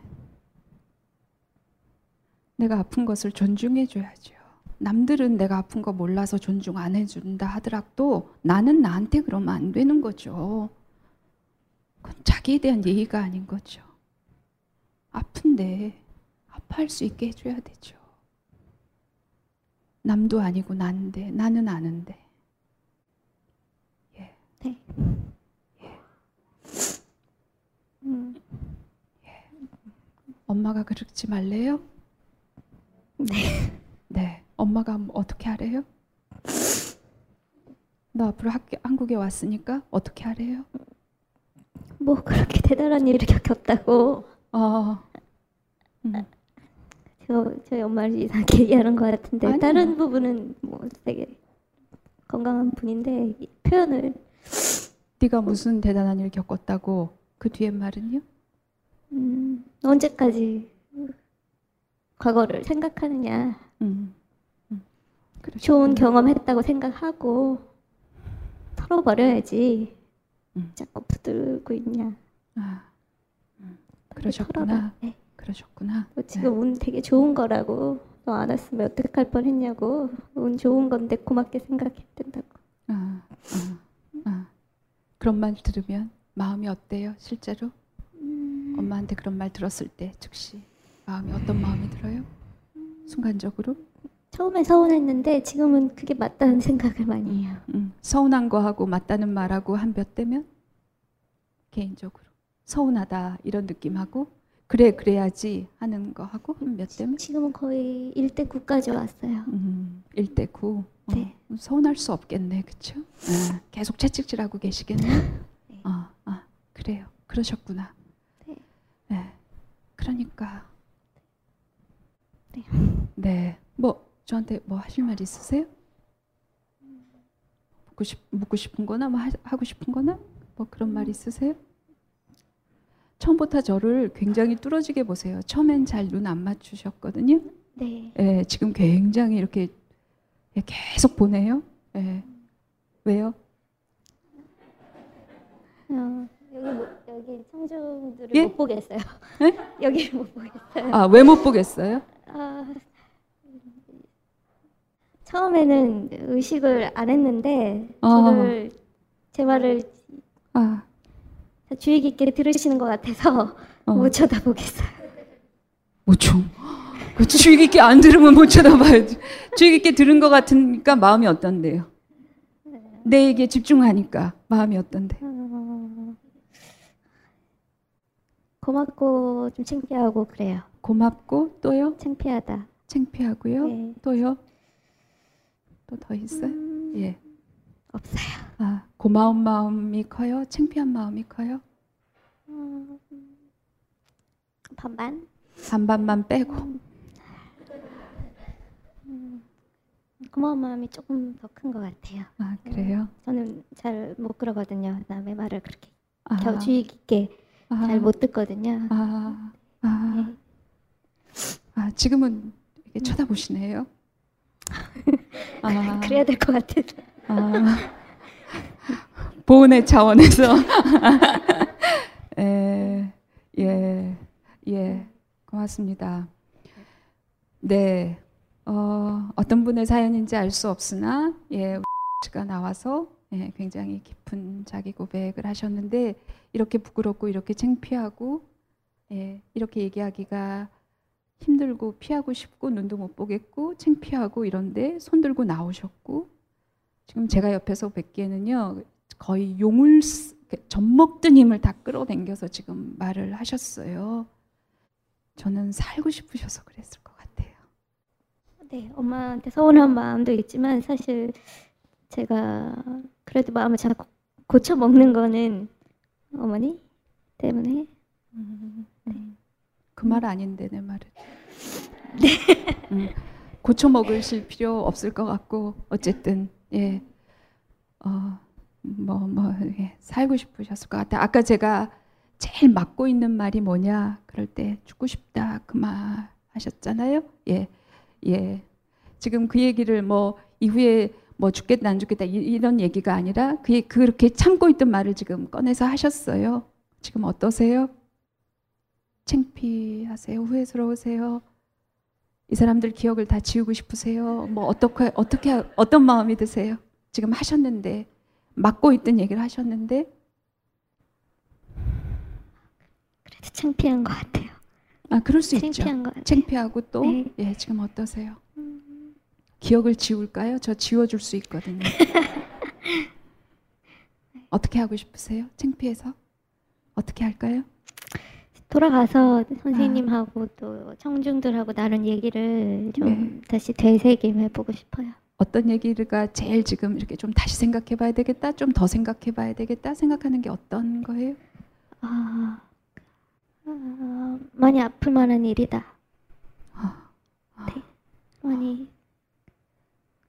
내가 아픈 것을 존중해줘야죠. 남들은 내가 아픈 거 몰라서 존중 안 해준다 하더라도 나는 나한테 그러면 안 되는 거죠. 그건 자기에 대한 예의가 아닌 거죠. 아픈데 아파할 수 있게 해줘야 되죠. 남도 아니고 난데 나는 아는데. 네. 예. 음. 예. 엄마가 그러지 말래요? 네. 네. 엄마가 어떻게 하래요? 너 앞으로 학교, 한국에 왔으니까 어떻게 하래요? 뭐 그렇게 대단한 일을 겪었다고. 어. 음. 아, 저 저희 엄마를 이상하게 얘기하는 것 같은데 아니요. 다른 부분은 뭐 되게 건강한 분인데 표현을. 네가 무슨 대단한 일 겪었다고 그 뒤에 말은요? 음, 언제까지 과거를 생각하느냐. 음, 음, 좋은 경험했다고 생각하고 털어버려야지. 음. 자꾸 붙들고 있냐. 아, 음, 그러셨구나. 네. 그러셨구나. 너 지금 네. 운 되게 좋은 거라고. 너 안 왔으면 어떡할 뻔했냐고. 운 좋은 건데 고맙게 생각해야 된다고. 아, 아. 아, 그런 말 들으면 마음이 어때요? 실제로? 음... 엄마한테 그런 말 들었을 때 즉시 마음이 어떤 마음이 들어요? 순간적으로? 처음에 서운했는데 지금은 그게 맞다는 생각을 많이 해요. 음, 음. 서운한 거하고 맞다는 말하고 한 몇 대면? 개인적으로 서운하다 이런 느낌하고 그래 그래야지 하는 거하고 한 몇 대면? 지금은 거의 일 대 구까지 왔어요. 음, 일 대 구? 네. 어, 서운할 수 없겠네, 그렇죠? 아, 계속 채찍질하고 계시겠네. 네. 어, 아, 그래요. 그러셨구나. 네. 네. 그러니까. 네. 네. 뭐 저한테 뭐 하실 말 있으세요? 묻고 싶 묻고 싶은거나 뭐 하, 하고 싶은거나 뭐 그런 말 있으세요? 처음부터 저를 굉장히 뚫어지게 보세요. 처음엔 잘 눈 안 맞추셨거든요. 네. 네. 지금 굉장히 이렇게. 예, 계속 보내요. 예. 왜요? 어, 여기 못, 여기 청중들을 예? 못 보겠어요. 예? 여기를 못 보겠어요. 아, 왜 못 보겠어요? 아, 처음에는 의식을 안 했는데 저를 어. 제 말을 아. 주의 깊게 들으시는 것 같아서 어. 못 쳐다보겠어요. 못 쳐. 주의 깊게 안 들으면 못 쳐다봐야지. 주의 깊게 들은 것 같으니까 마음이 어떤데요? 내게 집중하니까 마음이 어떤데? 어... 고맙고 좀 창피하고 그래요. 고맙고 또요? 창피하다. 창피하고요? 네. 또요? 또 더 있어요? 음... 예. 없어요. 아, 고마운 마음이 커요? 창피한 마음이 커요? 음... 반반? 반반만 빼고? 음... 음... 고마운 마음이 조금 더 큰 것 같아요. 아, 그래요? 음, 저는 잘 못 그러거든요. 남의 말을 그렇게 아. 주의 깊게 아. 잘 못 듣거든요. 아, 아. 네. 아 지금은 이렇게 쳐다보시네요. 아. 그래야 될 것 같아서. 아. 보은의 차원에서. 예, 예, 예. 고맙습니다. 네. 어, 어떤 분의 사연인지 알 수 없으나, 예, 우리 씨가 나와서 예, 굉장히 깊은 자기 고백을 하셨는데, 이렇게 부끄럽고, 이렇게 창피하고, 예, 이렇게 얘기하기가 힘들고, 피하고 싶고, 눈도 못 보겠고, 창피하고 이런데 손 들고 나오셨고, 지금 제가 옆에서 뵙기에는요, 거의 용을, 젖먹든 힘을 다 끌어당겨서 지금 말을 하셨어요. 저는 살고 싶으셔서 그랬을 것 같아요. 네, 엄마한테 서운한 마음도 있지만, 사실 제가 그래도 마음을 자꾸 고쳐먹는 거는 어머니 때문에. 음, 네. 그 말 아닌데 내 말은. 네. 음, 고쳐 먹으실 필요 없을 것 같고 어쨌든 예, 어, 뭐, 뭐 예, 살고 싶으셨을 것 같아. 아까 제가 제일 막고 있는 말이 뭐냐 그럴 때 죽고 싶다 그 말 하셨잖아요. 예, 예. 지금 그 얘기를 뭐 이후에 뭐 죽겠다 안 죽겠다 이, 이런 얘기가 아니라 그 그렇게 참고 있던 말을 지금 꺼내서 하셨어요. 지금 어떠세요? 창피하세요? 후회스러우세요? 이 사람들 기억을 다 지우고 싶으세요? 뭐 어떻게 어떻게 어떤 마음이 드세요? 지금 하셨는데 막고 있던 얘기를 하셨는데 그래도 창피한 것 같아요. 아 그럴 수 있죠. 창피하고 또 네. 예, 지금 어떠세요? 음... 기억을 지울까요? 저 지워줄 수 있거든요. 어떻게 하고 싶으세요? 창피해서 어떻게 할까요? 돌아가서 선생님하고 아. 또 청중들하고 나눈 얘기를 좀 네. 다시 되새김해보고 싶어요. 어떤 얘기가 제일 지금 이렇게 좀 다시 생각해봐야 되겠다, 좀 더 생각해봐야 되겠다 생각하는 게 어떤 거예요? 아, 아 많이 아플 만한 일이다. 아, 아, 네, 많이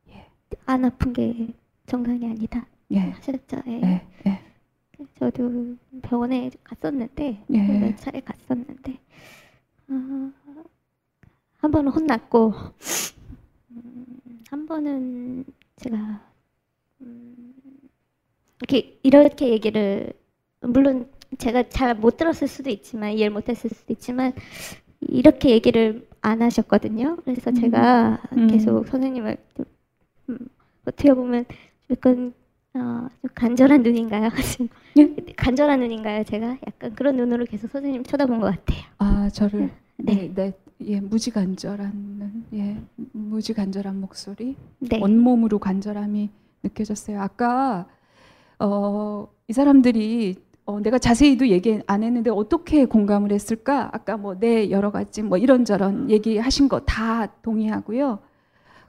아. 예. 안 아픈 게 정상이 아니다. 예. 하셨죠? 예. 예. 예. 저도 병원에 갔었는데 예. 몇 차례 갔었는데 어, 한 번은 혼났고 음, 한 번은 제가 음, 이렇게 이렇게 얘기를 물론 제가 잘 못 들었을 수도 있지만 이해를 못했을 수도 있지만 이렇게 얘기를 안 하셨거든요. 그래서 음. 제가 계속 음. 선생님을 음, 어떻게 보면 약간 어, 간절한 눈인가요? 예? 간절한 눈인가요? 제가 약간 그런 눈으로 계속 선생님 쳐다본 것 같아요. 아 저를 네, 네, 네. 예, 무지간절한 예, 무지간절한 목소리, 네. 온몸으로 간절함이 느껴졌어요. 아까 어, 이 사람들이 어, 내가 자세히도 얘기 안 했는데 어떻게 공감을 했을까? 아까 뭐 네 여러 가지 뭐 이런저런 얘기하신 거 다 동의하고요.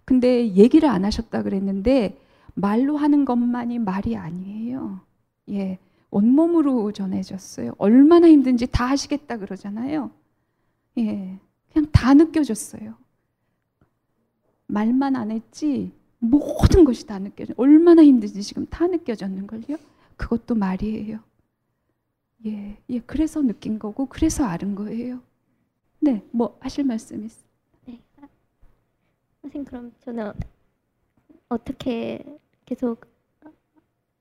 근데 얘기를 안 하셨다 그랬는데. 말로 하는 것만이 말이 아니에요. 예, 온몸으로 전해졌어요. 얼마나 힘든지 다 하시겠다 그러잖아요. 예, 그냥 다 느껴졌어요. 말만 안 했지 모든 것이 다 느껴져. 얼마나 힘든지 지금 다 느껴졌는 걸요. 그것도 말이에요. 예, 예, 그래서 느낀 거고 그래서 아는 거예요. 네, 뭐 하실 말씀 있어요? 네, 선생님 그럼 저는. 어떻게 계속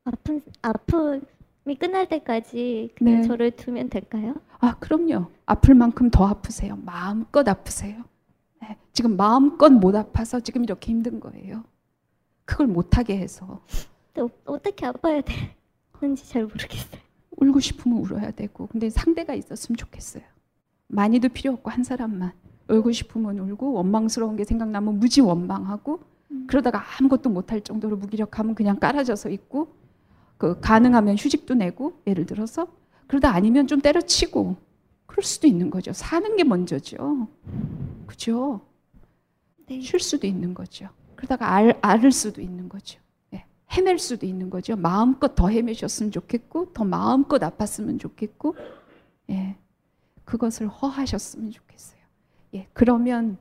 아픈, 아픔이 끝날 때까지 그냥 네. 저를 두면 될까요? 아 그럼요. 아플 만큼 더 아프세요. 마음껏 아프세요. 네. 지금 마음껏 못 아파서 지금 이렇게 힘든 거예요. 그걸 못하게 해서. 근데 어떻게 아파야 되는지 잘 모르겠어요. 울고 싶으면 울어야 되고. 근데 상대가 있었으면 좋겠어요. 많이도 필요 없고 한 사람만. 울고 싶으면 울고, 원망스러운 게 생각나면 무지 원망하고, 음. 그러다가 아무것도 못할 정도로 무기력하면 그냥 깔아져서 있고, 그 가능하면 휴직도 내고, 예를 들어서 그러다 아니면 좀 때려치고, 그럴 수도 있는 거죠. 사는 게 먼저죠. 그죠? 네. 쉴 수도 있는 거죠. 그러다가 알, 앓을 수도 있는 거죠. 네. 헤맬 수도 있는 거죠. 마음껏 더 헤매셨으면 좋겠고, 더 마음껏 아팠으면 좋겠고, 예, 그것을 허하셨으면 좋겠어요. 예, 그러면,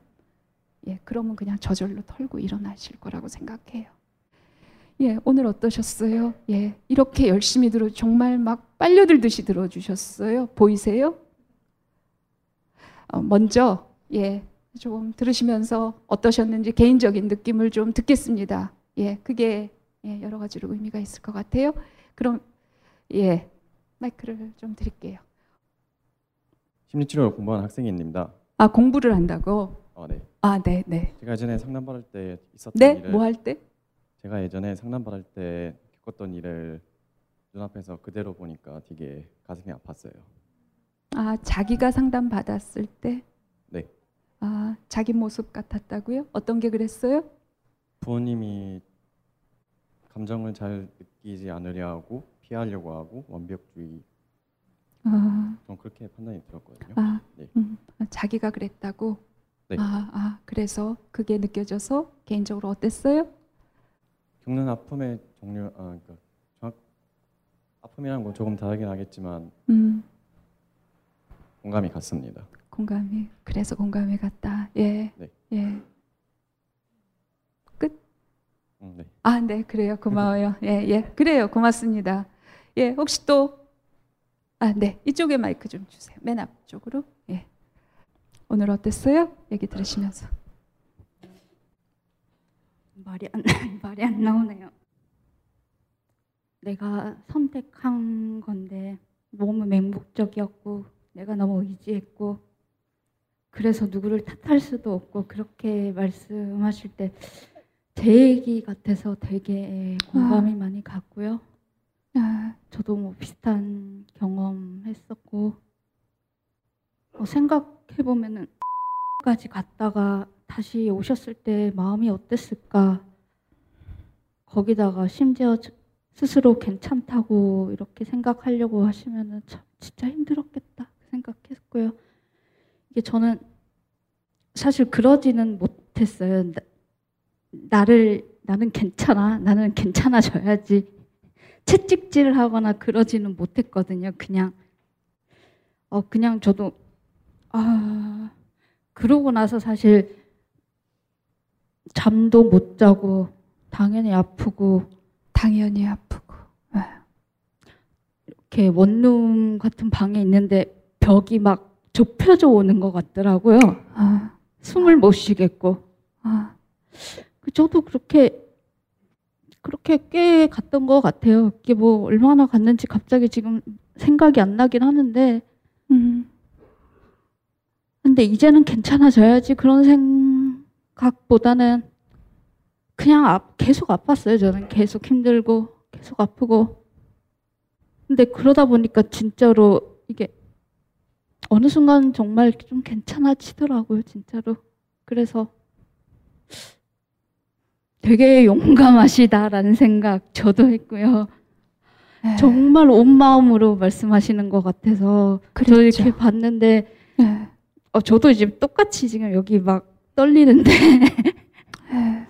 예, 그러면 그냥 저절로 털고 일어나실 거라고 생각해요. 예, 오늘 어떠셨어요? 예, 이렇게 열심히 들어, 정말 막 빨려들듯이 들어주셨어요. 보이세요? 어, 먼저, 예, 좀 들으시면서 어떠셨는지 개인적인 느낌을 좀 듣겠습니다. 예, 그게, 예, 여러 가지로 의미가 있을 것 같아요. 그럼, 예, 마이크를 좀 드릴게요. 심리치료를 공부하는 학생입니다. 아, 공부를 한다고? 어, 네. 아, 네, 네. 제가 예전에 상담 받을 때 있었던 네? 일을. 네, 뭐 할 때? 제가 예전에 상담 받을 때 겪었던 일을 눈앞에서 그대로 보니까 되게 가슴이 아팠어요. 아, 자기가 상담 받았을 때? 네. 아, 자기 모습 같았다고요? 어떤 게 그랬어요? 부모님이 감정을 잘 느끼지 않으려 하고 피하려고 하고 완벽주의. 아, 전 그렇게 판단이 들었거든요. 아, 네. 음, 자기가 그랬다고. 네. 아, 아, 그래서 그게 느껴져서 개인적으로 어땠어요? 겪는 아픔의 종류, 아, 그러니까 정확 아픔이란 건 조금 다르긴 하겠지만 음. 공감이 갔습니다. 공감이, 그래서 공감이 갔다. 예, 네. 예. 끝. 음, 네. 아, 네, 그래요. 고마워요. 예, 예, 그래요. 고맙습니다. 예, 혹시 또. 아, 네. 이쪽에 마이크 좀 주세요. 맨 앞쪽으로. 예. 오늘 어땠어요? 얘기 들으시면서. 말이 안 말이 안 나오네요. 내가 선택한 건데 너무 맹목적이었고 내가 너무 의지했고 그래서 누구를 탓할 수도 없고 그렇게 말씀하실 때 제 얘기 같아서 되게 공감이 아. 많이 갔고요. 아, 저도 뭐 비슷한 경험했었고 뭐 생각해 보면은 까지 갔다가 다시 오셨을 때 마음이 어땠을까? 거기다가 심지어 스스로 괜찮다고 이렇게 생각하려고 하시면은 참 진짜 힘들었겠다 생각했고요. 이게 저는 사실 그러지는 못했어요. 나, 나를 나는 괜찮아, 나는 괜찮아져야지. 채찍질을 하거나 그러지는 못했거든요. 그냥 어 그냥 저도 아 그러고 나서 사실 잠도 못 자고 당연히 아프고 당연히 아프고 이렇게 원룸 같은 방에 있는데 벽이 막 좁혀져 오는 것 같더라고요. 아. 숨을 못 쉬겠고 아. 저도 그렇게 그렇게 꽤 갔던 것 같아요. 이게 뭐 얼마나 갔는지 갑자기 지금 생각이 안 나긴 하는데 음. 근데 이제는 괜찮아져야지 그런 생각보다는 그냥 아, 계속 아팠어요. 저는 계속 힘들고 계속 아프고 근데 그러다 보니까 진짜로 이게 어느 순간 정말 좀 괜찮아지더라고요. 진짜로. 그래서 되게 용감하시다라는 생각 저도 했고요. 네. 정말 온 마음으로 말씀하시는 것 같아서 그랬죠. 저 이렇게 봤는데 네. 어, 저도 지금 똑같이 지금 여기 막 떨리는데 네.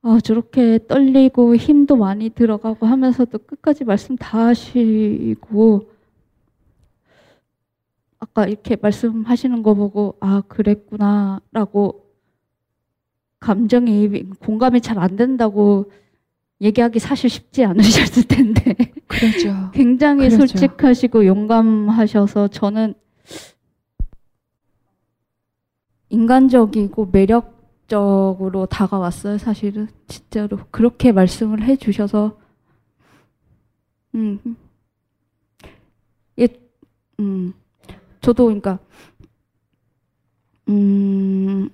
어, 저렇게 떨리고 힘도 많이 들어가고 하면서도 끝까지 말씀 다 하시고 아까 이렇게 말씀하시는 거 보고 아 그랬구나라고 감정이 공감이 잘 안 된다고 얘기하기 사실 쉽지 않으셨을 텐데 그렇죠. 굉장히 그렇죠. 솔직하시고 용감하셔서 저는 인간적이고 매력적으로 다가왔어요. 사실은 진짜로 그렇게 말씀을 해주셔서 음, 예, 음, 저도 그러니까 음.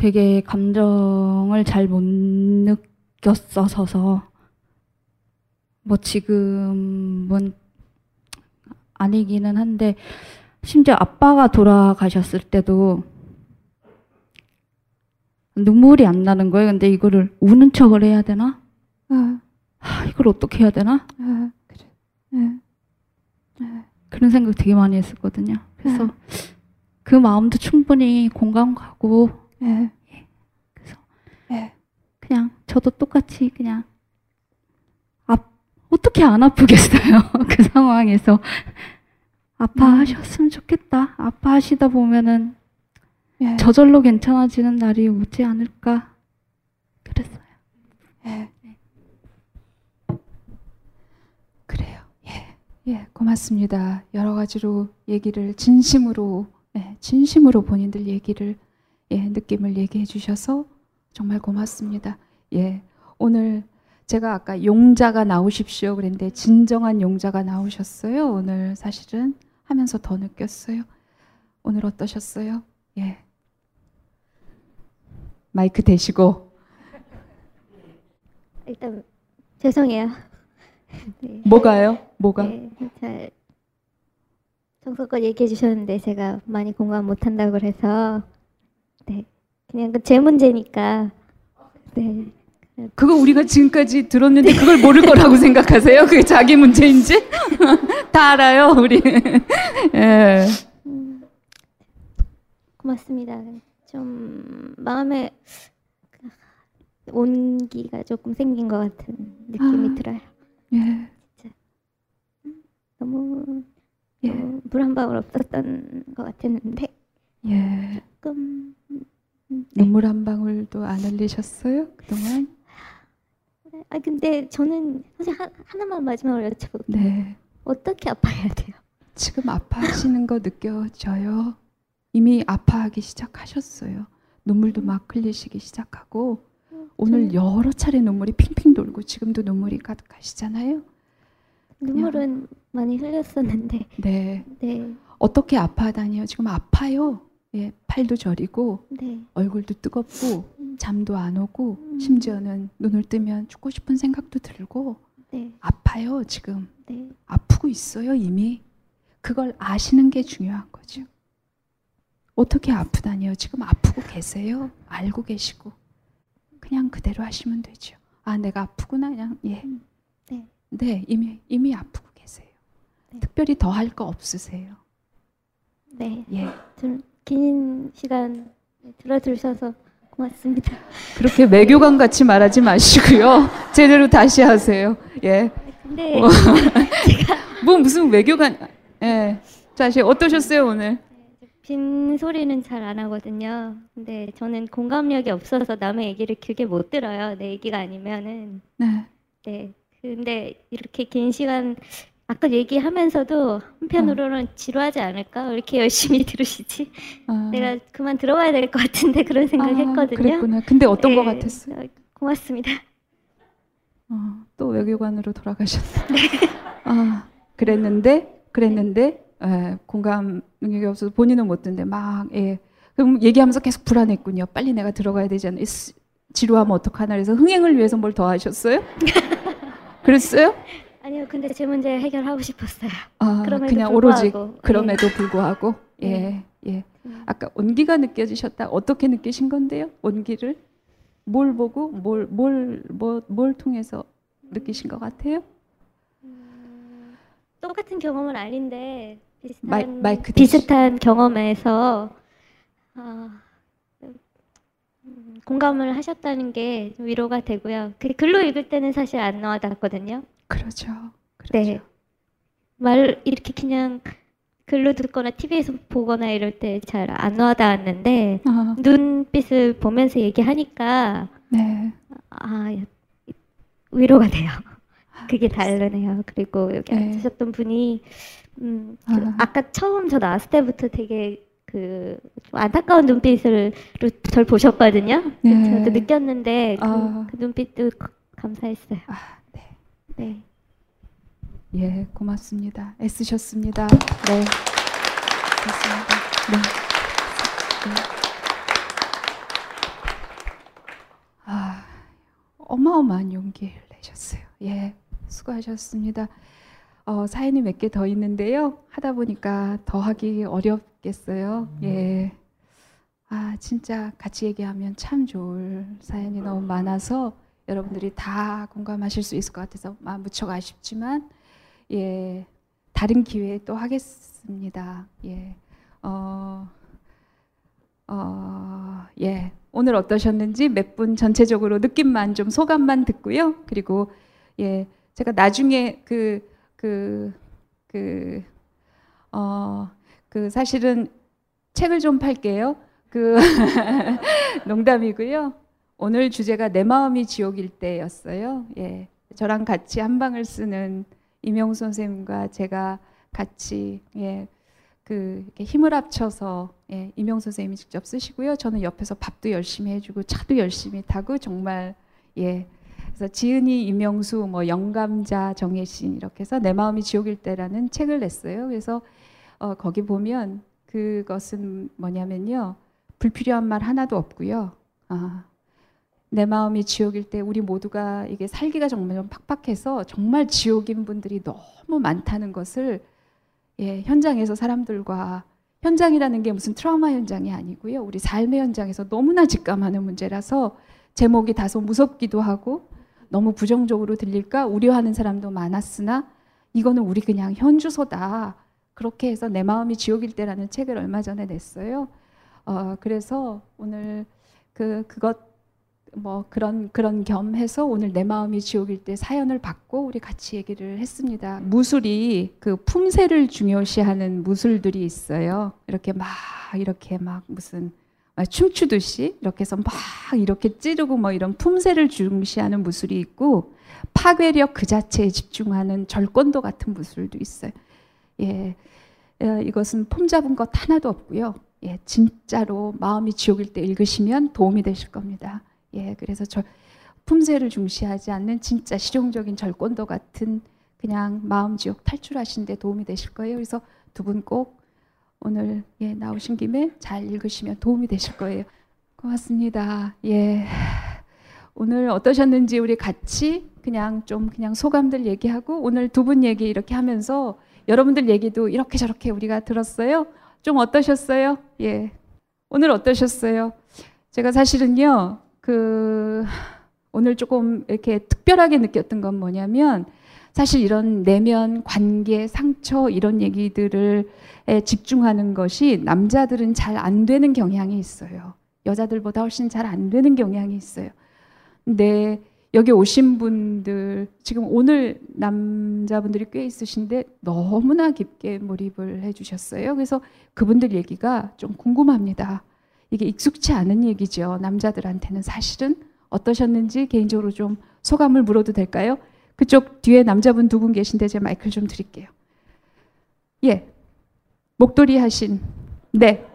되게 감정을 잘 못 느꼈어서 뭐 지금은 아니기는 한데, 심지어 아빠가 돌아가셨을 때도 눈물이 안 나는 거예요. 근데 이거를 우는 척을 해야 되나? 응. 하, 이걸 어떻게 해야 되나? 응. 그래. 응. 응. 그런 생각 되게 많이 했었거든요. 그래서 응. 그 마음도 충분히 공감 가고, 응. 예. 그래서 응. 그냥 저도 똑같이 그냥 아, 어떻게 안 아프겠어요? 그 상황에서. 아파하셨으면 좋겠다. 아파하시다 보면은 예. 저절로 괜찮아지는 날이 오지 않을까 그랬어요. 예. 네. 그래요. 예. 예, 고맙습니다. 여러 가지로 얘기를 진심으로, 예, 진심으로 본인들 얘기를, 예, 느낌을 얘기해 주셔서 정말 고맙습니다. 예. 오늘 제가 아까 용자가 나오십시오 그랬는데 진정한 용자가 나오셨어요. 오늘 사실은 하면서 더 느꼈어요. 오늘 어떠셨어요? 예. 마이크 대시고. 일단 죄송해요. 네. 뭐가요? 뭐가? 네, 잘 정성껏 얘기해 주셨는데 제가 많이 공감 못 한다고 해서 네. 그냥 그 제 문제니까. 네. 그거 우리가 지금까지 들었는데 그걸 모를 거라고 생각하세요? 그게 자기 문제인지? 다 알아요, 우리. 예. 고맙습니다. 좀 마음에 온기가 조금 생긴 것 같은 느낌이 아, 들어요. 예. 진짜 너무, 예. 너무 물 한 방울 없었던 것 같았는데 예. 조금 네. 눈물 한 방울도 안 흘리셨어요? 그동안? 아 근데 저는 사실 하, 하나만 마지막으로 여쭤볼게요. 네. 어떻게 아파야 돼요? 지금 아파하시는 거 느껴져요. 이미 아파하기 시작하셨어요. 눈물도 막 흘리시기 시작하고 음, 오늘 저는... 여러 차례 눈물이 핑핑 돌고 지금도 눈물이 가득하시잖아요. 눈물은 그냥... 많이 흘렸었는데 네. 네. 어떻게 아파하다니요? 지금 아파요. 예, 팔도 저리고 네. 얼굴도 뜨겁고 음. 잠도 안 오고 음. 심지어는 눈을 뜨면 죽고 싶은 생각도 들고 네. 아파요 지금. 네. 아프고 있어요 이미. 그걸 아시는 게 중요한 거죠. 어떻게 아프다니요? 지금 아프고 계세요. 알고 계시고 그냥 그대로 하시면 되죠. 아 내가 아프구나 그냥 예. 음. 네. 네 이미 이미 아프고 계세요. 네. 특별히 더 할 거 없으세요? 네. 예. 좀... 긴 시간 들어주셔서 고맙습니다. 그렇게 외교관 같이 말하지 마시고요. 제대로 다시 하세요. 예. 근데 제가 뭐 무슨 외교관? 예. 다시 어떠셨어요 오늘? 빈소리는 잘 안 하거든요. 근데 저는 공감력이 없어서 남의 얘기를 길게 못 들어요. 내 얘기가 아니면은. 네. 네. 근데 이렇게 긴 시간. 아까 얘기하면서도 한편으로는 어. 지루하지 않을까? 왜 이렇게 열심히 들으시지? 아. 내가 그만 들어와야 될 것 같은데 그런 생각 아, 했거든요. 그랬구나. 근데 어떤 네. 것 같았어요? 고맙습니다. 어, 또 외교관으로 돌아가셨어요. 네. 아, 그랬는데 그랬는데 네. 에, 공감 능력이 없어서 본인은 못 듣는데 막 예. 그럼 얘기하면서 계속 불안했군요. 빨리 내가 들어가야 되지 않나? 지루하면 어떡하나? 그래서 흥행을 위해서 뭘 더 하셨어요? 그랬어요? 아니요, 근데 제 문제 해결하고 싶었어요. 아, 그럼에도 그냥 불구하고. 오로지 그럼에도 예. 불구하고 예, 예. 음. 아까 온기가 느껴지셨다. 어떻게 느끼신 건데요? 온기를 뭘 보고 뭘 뭘 뭐 뭘 통해서 느끼신 것 같아요? 음, 똑같은 경험은 아닌데 비슷한 마이, 마이크 비슷한 경험에서 어, 음, 공감을 하셨다는 게 위로가 되고요. 그 글로 읽을 때는 사실 안 와닿았거든요. 그렇죠. 그렇죠. 네. 말 이렇게 그냥 글로 듣거나 티비에서 보거나 이럴 때 잘 안 와닿았는데 어. 눈빛을 보면서 얘기하니까 네. 아 위로가 돼요. 그게 다르네요. 그리고 여기 네. 앉으셨던 분이 음, 그 아. 아까 처음 저 나왔을 때부터 되게 그 안타까운 눈빛으로 절 보셨거든요. 네. 저도 느꼈는데 그, 어. 그 눈빛도 감사했어요. 아. 네. 예, 고맙습니다. 애쓰셨습니다. 네. 고맙습니다. 네. 네. 어마어마한 용기를 내셨어요. 예, 수고하셨습니다. 어, 사연이 몇 개 더 있는데요. 하다 보니까 더 하기 어렵겠어요. 음. 예. 아, 진짜 같이 얘기하면 참 좋을 사연이 너무 많아서 여러분들이 다 공감하실 수 있을 것 같아서 아, 무척 아쉽지만 예, 다른 기회에 또 하겠습니다. 예. 어, 어, 예. 오늘 어떠셨는지 몇 분 전체적으로 느낌만 좀 소감만 듣고요. 그리고 예, 제가 나중에 그 그 그 어 그 사실은 책을 좀 팔게요. 그 농담이고요. 오늘 주제가 내 마음이 지옥일 때였어요. 예, 저랑 같이 한 방을 쓰는 임영수 선생님과 제가 같이 예, 그 이렇게 힘을 합쳐서 예, 임영수 선생님이 직접 쓰시고요. 저는 옆에서 밥도 열심히 해주고 차도 열심히 타고 정말 예. 그래서 지은이, 임영수, 뭐 영감자, 정혜신 이렇게 해서 내 마음이 지옥일 때라는 책을 냈어요. 그래서 어, 거기 보면 그것은 뭐냐면요, 불필요한 말 하나도 없고요. 아, 내 마음이 지옥일 때 우리 모두가 이게 살기가 정말 좀 팍팍해서 정말 지옥인 분들이 너무 많다는 것을 예, 현장에서 사람들과 현장이라는 게 무슨 트라우마 현장이 아니고요, 우리 삶의 현장에서 너무나 직감하는 문제라서 제목이 다소 무섭기도 하고 너무 부정적으로 들릴까 우려하는 사람도 많았으나 이거는 우리 그냥 현주소다. 그렇게 해서 내 마음이 지옥일 때라는 책을 얼마 전에 냈어요. 어, 그래서 오늘 그 그것 뭐 그런 그런 겸해서 오늘 내 마음이 지옥일 때 사연을 받고 우리 같이 얘기를 했습니다. 무술이 그 품새를 중요시하는 무술들이 있어요. 이렇게 막 이렇게 막 무슨 춤추듯이 이렇게 해서 막 이렇게 찌르고 뭐 이런 품새를 중시하는 무술이 있고 파괴력 그 자체에 집중하는 절권도 같은 무술도 있어요. 예, 예, 이것은 폼 잡은 것 하나도 없고요. 예, 진짜로 마음이 지옥일 때 읽으시면 도움이 되실 겁니다. 예, 그래서 저 품새를 중시하지 않는 진짜 실용적인 절권도 같은 그냥 마음 지옥 탈출하시는 데 도움이 되실 거예요. 그래서 두 분 꼭 오늘 예, 나오신 김에 잘 읽으시면 도움이 되실 거예요. 고맙습니다. 예, 오늘 어떠셨는지 우리 같이 그냥 좀 그냥 소감들 얘기하고 오늘 두 분 얘기 이렇게 하면서 여러분들 얘기도 이렇게 저렇게 우리가 들었어요. 좀 어떠셨어요? 예, 오늘 어떠셨어요? 제가 사실은요, 그 오늘 조금 이렇게 특별하게 느꼈던 건 뭐냐면 사실 이런 내면, 관계, 상처 이런 얘기들을 집중하는 것이 남자들은 잘 안 되는 경향이 있어요. 여자들보다 훨씬 잘 안 되는 경향이 있어요. 근데 여기 오신 분들, 지금 오늘 남자분들이 꽤 있으신데 너무나 깊게 몰입을 해주셨어요. 그래서 그분들 얘기가 좀 궁금합니다. 이게 익숙치 않은 얘기죠, 남자들한테는 사실은. 어떠셨는지 개인적으로 좀 소감을 물어도 될까요? 그쪽 뒤에 남자분 두 분 계신데 제가 마이크를 좀 드릴게요. 예, 목도리 하신. 네.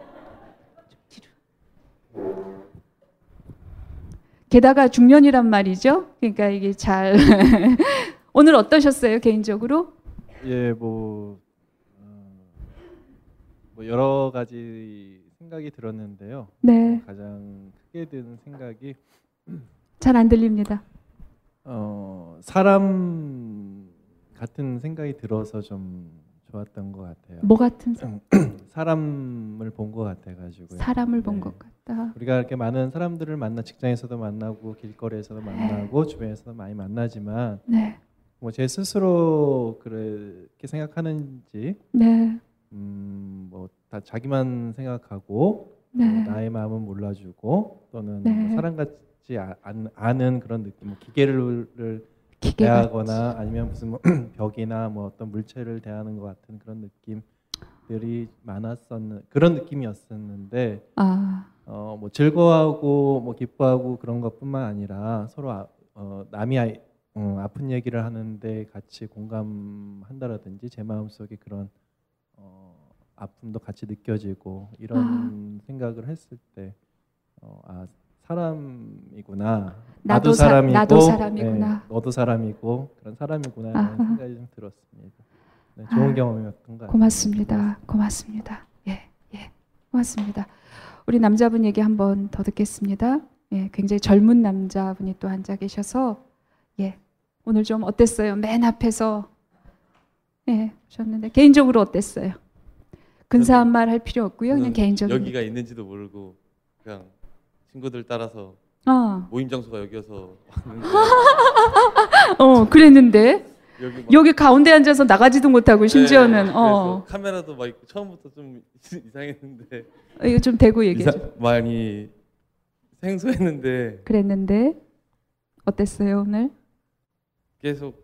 게다가 중년이란 말이죠. 그러니까 이게 잘 오늘 어떠셨어요 개인적으로? 예, 뭐, 음, 뭐 여러 가지 생각이 들었는데요. 네. 가장 크게 드는 생각이 잘 안 들립니다. 어, 사람 같은 생각이 들어서 좀 좋았던 것 같아요. 뭐 같은 사람? 사람을 본 것 같아가지고요. 사람을 본 것 네. 같다. 우리가 이렇게 많은 사람들을 만나, 직장에서도 만나고 길거리에서도 만나고 에이. 주변에서도 많이 만나지만 네. 뭐 제 스스로 그렇게 생각하는지 네. 음, 뭐 다 자기만 생각하고 네. 뭐 나의 마음은 몰라주고 또는 네. 뭐 사람같이 안, 아는 그런 느낌, 뭐 기계를 대하거나 아니면 무슨 뭐 벽이나 뭐 어떤 물체를 대하는 것 같은 그런 느낌들이 많았었는 그런 느낌이었었는데, 아. 어, 뭐 즐거워하고 뭐 기뻐하고 그런 것뿐만 아니라 서로 아, 어, 남이 아, 어, 아픈 얘기를 하는데 같이 공감한다라든지 제 마음 속에 그런 어, 아픔도 같이 느껴지고 이런 아. 생각을 했을 때, 어, 아. 사람이구나. 나도, 나도 사람이고, 사, 나도 사람이구나. 네, 너도 사람이고 그런 사람이구나. 이런 생각이 좀 들었습니다. 네, 좋은 아, 경험이었던 것 같아요. 고맙습니다. 고맙습니다. 예, 예, 고맙습니다. 우리 남자분 얘기 한번 더 듣겠습니다. 예, 굉장히 젊은 남자분이 또 앉아 계셔서 예, 오늘 좀 어땠어요? 맨 앞에서 예, 오셨는데 개인적으로 어땠어요? 근사한 말 할 필요 없고요. 그냥 개인적으로 여기가 있는지도 모르고 그냥 친구들 따라서 어. 모임 장소가 여기여서 왔는데 어 그랬는데 여기, 여기 가운데 앉아서 나가지도 못하고 심지어는 네, 어. 카메라도 막 있고 처음부터 좀 이상했는데 이거 좀 대고 얘기해 줘. 많이 생소했는데 그랬는데 어땠어요 오늘? 계속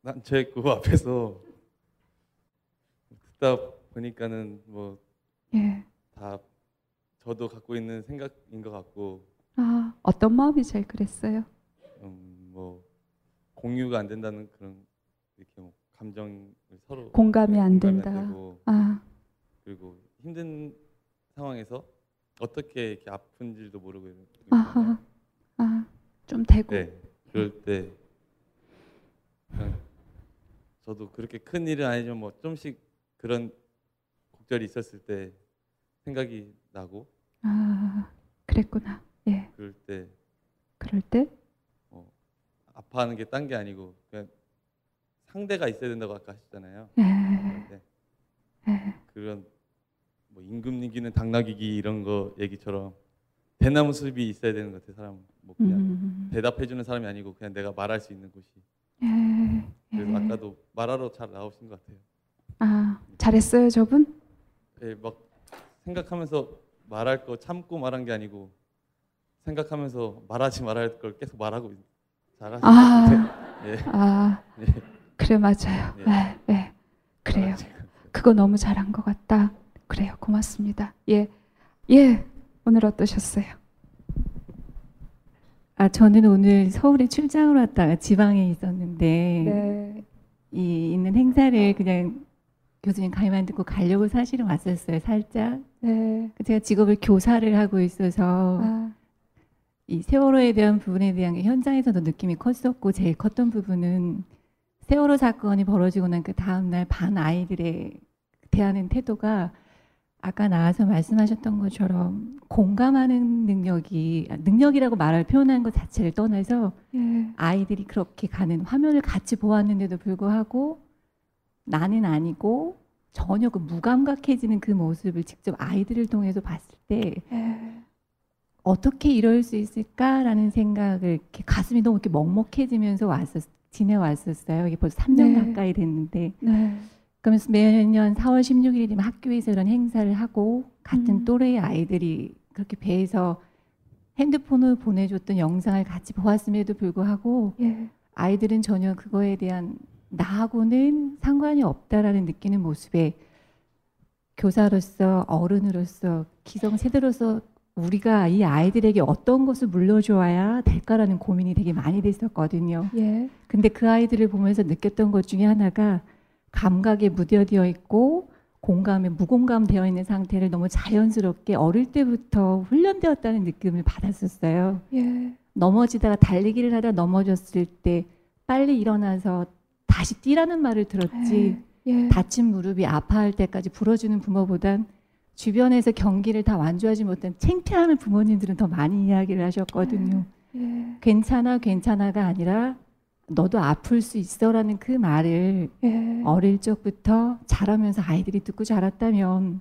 난처 그 앞에서 듣다 보니까는 뭐 다 저도 갖고 있는 생각인 것 같고. 아 어떤 마음이 제일 그랬어요? 음, 뭐 공유가 안 된다는 그런 이렇게 뭐 감정을 서로 공감이 안 된다. 안 되고, 아 그리고 힘든 상황에서 어떻게 이렇게 아픈지도 모르고 이런. 아하, 아 좀 되고. 네, 그럴 때 저도 그렇게 큰 일은 아니지만 뭐 좀씩 그런 곡절이 있었을 때 생각이 나고. 아 그랬구나. 예. 그럴 때. 그럴 때? 어, 아파하는 게 딴 게 아니고 그냥 상대가 있어야 된다고 아까 하셨잖아요. 예. 예. 그런 뭐 임금 이기는 당나귀기 이런 거 얘기처럼 대나무 숲이 있어야 되는 것 같아 사람. 뭐 그냥 음. 대답해주는 사람이 아니고 그냥 내가 말할 수 있는 곳이. 예. 그래서 예. 아까도 말하러 잘 나오신 것 같아요. 아 잘했어요 저분? 예, 막 생각하면서 말할 거 참고 말한 게 아니고 생각하면서 말하지 말아야 걸 계속 말하고 잘하시는 것 같아요. 예. 아 예. 그래 맞아요. 예. 네, 네. 그래요. 그거 너무 잘한 것 같다. 그래요. 고맙습니다. 예, 예. 오늘 어떠셨어요? 아 저는 오늘 서울에 출장을 왔다가 지방에 있었는데 네. 이 있는 행사를 그냥 교수님 강의 만 듣고 가려고 사실은 왔었어요. 살짝. 네. 제가 직업을 교사를 하고 있어서 아. 이 세월호에 대한 부분에 대한 게 현장에서도 느낌이 컸었고 제일 컸던 부분은 세월호 사건이 벌어지고 난 그 다음 날 반 아이들의 대하는 태도가 아까 나와서 말씀하셨던 것처럼 공감하는 능력이 능력이라고 말을 표현한 것 자체를 떠나서 예. 아이들이 그렇게 가는 화면을 같이 보았는데도 불구하고 나는 아니고 전혀 그 무감각해지는 그 모습을 직접 아이들을 통해서 봤을 때 예. 어떻게 이럴 수 있을까라는 생각을 이렇게 가슴이 너무 이렇게 먹먹해지면서 왔었 지내왔었어요. 이게 벌써 삼 년 네. 가까이 됐는데. 네. 그러면서 매년 사월 십육일이 되면 학교에서 이런 행사를 하고 같은 음. 또래의 아이들이 그렇게 배에서 핸드폰을 보내줬던 영상을 같이 보았음에도 불구하고 예. 아이들은 전혀 그거에 대한 나하고는 상관이 없다라는 느끼는 모습에 교사로서 어른으로서 기성세대로서 우리가 이 아이들에게 어떤 것을 물려줘야 될까라는 고민이 되게 많이 됐었거든요. 예. 근데 그 아이들을 보면서 느꼈던 것 중에 하나가 감각에 무뎌되어 있고 공감에 무공감되어 있는 상태를 너무 자연스럽게 어릴 때부터 훈련되었다는 느낌을 받았었어요. 예. 넘어지다가 달리기를 하다 넘어졌을 때 빨리 일어나서 다시 뛰라는 말을 들었지 예. 예. 다친 무릎이 아파할 때까지 불어주는 부모보단 주변에서 경기를 다 완주하지 못한 창피함을 부모님들은 더 많이 이야기를 하셨거든요. 예. 예. 괜찮아 괜찮아가 아니라 너도 아플 수 있어라는 그 말을 예. 어릴 적부터 자라면서 아이들이 듣고 자랐다면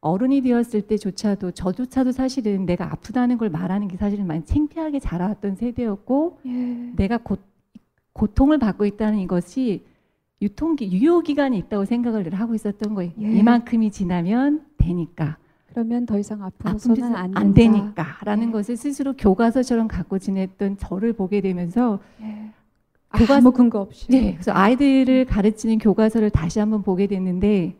어른이 되었을 때조차도 저조차도 사실은 내가 아프다는 걸 말하는 게 사실은 많이 창피하게 자라왔던 세대였고 예. 내가 고, 고통을 받고 있다는 이것이 유통기 유효기간이 있다고 생각을 늘 하고 있었던 거예요. 예. 이만큼이 지나면 되니까. 그러면 더 이상 아프고서는 안, 안 되니까라는 예. 것을 스스로 교과서처럼 갖고 지냈던 저를 보게 되면서 예. 교과서, 아무 근거 없이. 네, 그래서 아이들을 가르치는 교과서를 다시 한번 보게 됐는데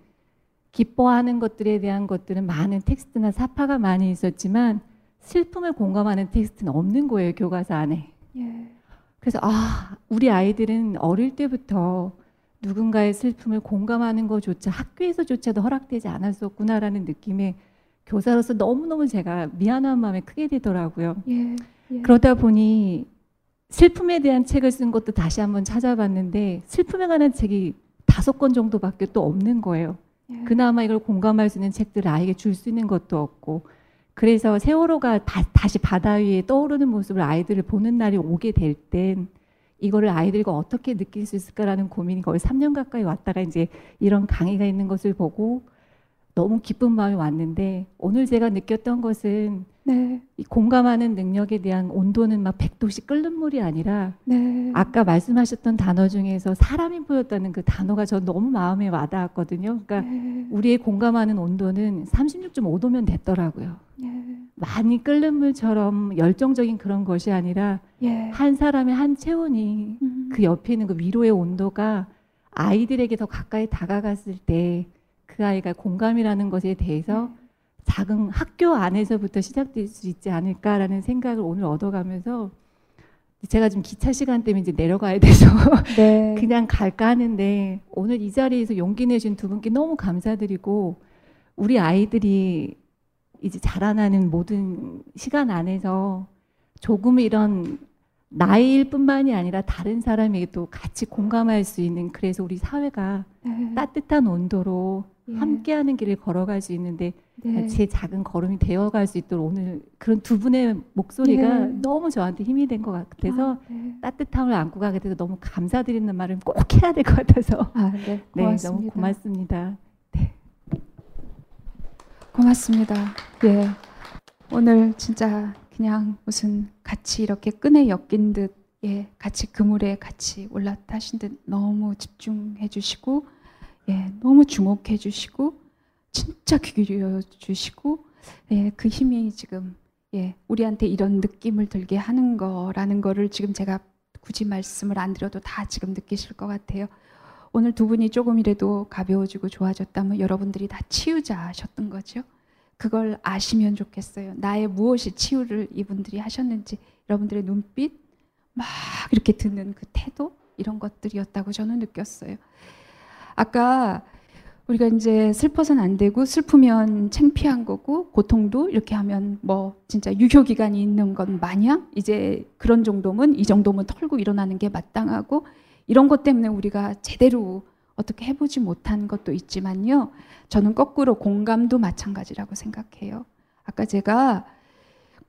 기뻐하는 것들에 대한 것들은 많은 텍스트나 사파가 많이 있었지만 슬픔을 공감하는 텍스트는 없는 거예요 교과서 안에. 예. 그래서 아 우리 아이들은 어릴 때부터 누군가의 슬픔을 공감하는 것조차 학교에서조차도 허락되지 않았었구나라는 느낌에 교사로서 너무너무 제가 미안한 마음에 크게 되더라고요. 예, 예. 그러다 보니 슬픔에 대한 책을 쓴 것도 다시 한번 찾아봤는데 슬픔에 관한 책이 다섯 권 정도밖에 또 없는 거예요. 예. 그나마 이걸 공감할 수 있는 책들을 아이에게 줄 수 있는 것도 없고 그래서 세월호가 다, 다시 바다 위에 떠오르는 모습을 아이들을 보는 날이 오게 될 땐 이거를 아이들과 어떻게 느낄 수 있을까라는 고민이 거의 삼 년 가까이 왔다가 이제 이런 강의가 있는 것을 보고 너무 기쁜 마음이 왔는데, 오늘 제가 느꼈던 것은 네. 이 공감하는 능력에 대한 온도는 막 백 도씩 끓는 물이 아니라 네. 아까 말씀하셨던 단어 중에서 사람이 보였다는 그 단어가 저 너무 마음에 와닿았거든요. 그러니까 네. 우리의 공감하는 온도는 삼십육 점 오 도면 됐더라고요. 네. 많이 끓는 물처럼 열정적인 그런 것이 아니라 네. 한 사람의 한 체온이 음. 그 옆에 있는 그 위로의 온도가 아이들에게 더 가까이 다가갔을 때 그 아이가 공감이라는 것에 대해서 작은 학교 안에서부터 시작될 수 있지 않을까라는 생각을 오늘 얻어가면서, 제가 지금 기차 시간 때문에 이제 내려가야 돼서 네. 그냥 갈까 하는데, 오늘 이 자리에서 용기 내신 두 분께 너무 감사드리고, 우리 아이들이 이제 자라나는 모든 시간 안에서 조금 이런 나이일 뿐만이 아니라 다른 사람에게도 같이 공감할 수 있는, 그래서 우리 사회가 네. 따뜻한 온도로 네. 함께하는 길을 걸어갈 수 있는데 네. 제 작은 걸음이 되어갈 수 있도록 오늘 그런 두 분의 목소리가 네. 너무 저한테 힘이 된 것 같아서 아, 네. 따뜻함을 안고 가게 돼서 너무 감사드리는 말을 꼭 해야 될 것 같아서 아, 네. 네, 너무 고맙습니다. 네. 고맙습니다. 예. 오늘 진짜 그냥 무슨 같이 이렇게 끈에 엮인 듯 예, 같이 그물에 같이 올라타신 듯 너무 집중해 주시고 예, 너무 주목해 주시고 진짜 귀 기울여 주시고 예, 그 힘이 지금 예, 우리한테 이런 느낌을 들게 하는 거라는 거를 지금 제가 굳이 말씀을 안 드려도 다 지금 느끼실 것 같아요. 오늘 두 분이 조금이라도 가벼워지고 좋아졌다면 여러분들이 다 치유자 하셨던 거죠. 그걸 아시면 좋겠어요. 나의 무엇이 치유를 이분들이 하셨는지, 여러분들의 눈빛, 막 이렇게 드는 그 태도, 이런 것들이었다고 저는 느꼈어요. 아까 우리가 이제 슬퍼서는 안 되고, 슬프면 창피한 거고, 고통도 이렇게 하면 뭐 진짜 유효기간이 있는 건 마냥 이제 그런 정도면 이 정도면 털고 일어나는 게 마땅하고, 이런 것 때문에 우리가 제대로 어떻게 해보지 못한 것도 있지만요. 저는 거꾸로 공감도 마찬가지라고 생각해요. 아까 제가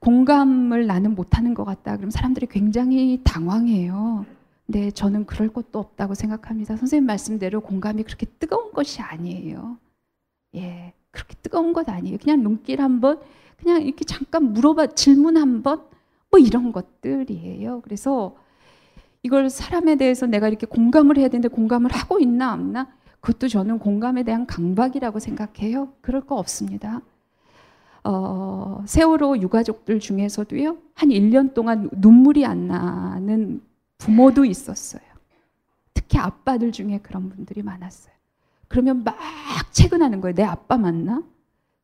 공감을 나는 못하는 것 같다. 그럼 사람들이 굉장히 당황해요. 근데 저는 그럴 것도 없다고 생각합니다. 선생님 말씀대로 공감이 그렇게 뜨거운 것이 아니에요. 예, 그렇게 뜨거운 것 아니에요. 그냥 눈길 한번, 그냥 이렇게 잠깐 물어봐, 질문 한번, 뭐 이런 것들이에요. 그래서 이걸 사람에 대해서 내가 이렇게 공감을 해야 되는데 공감을 하고 있나 없나, 그것도 저는 공감에 대한 강박이라고 생각해요. 그럴 거 없습니다. 어, 세월호 유가족들 중에서도요. 한 일 년 동안 눈물이 안 나는 부모도 있었어요. 특히 아빠들 중에 그런 분들이 많았어요. 그러면 막 체근하는 거예요. 내 아빠 맞나?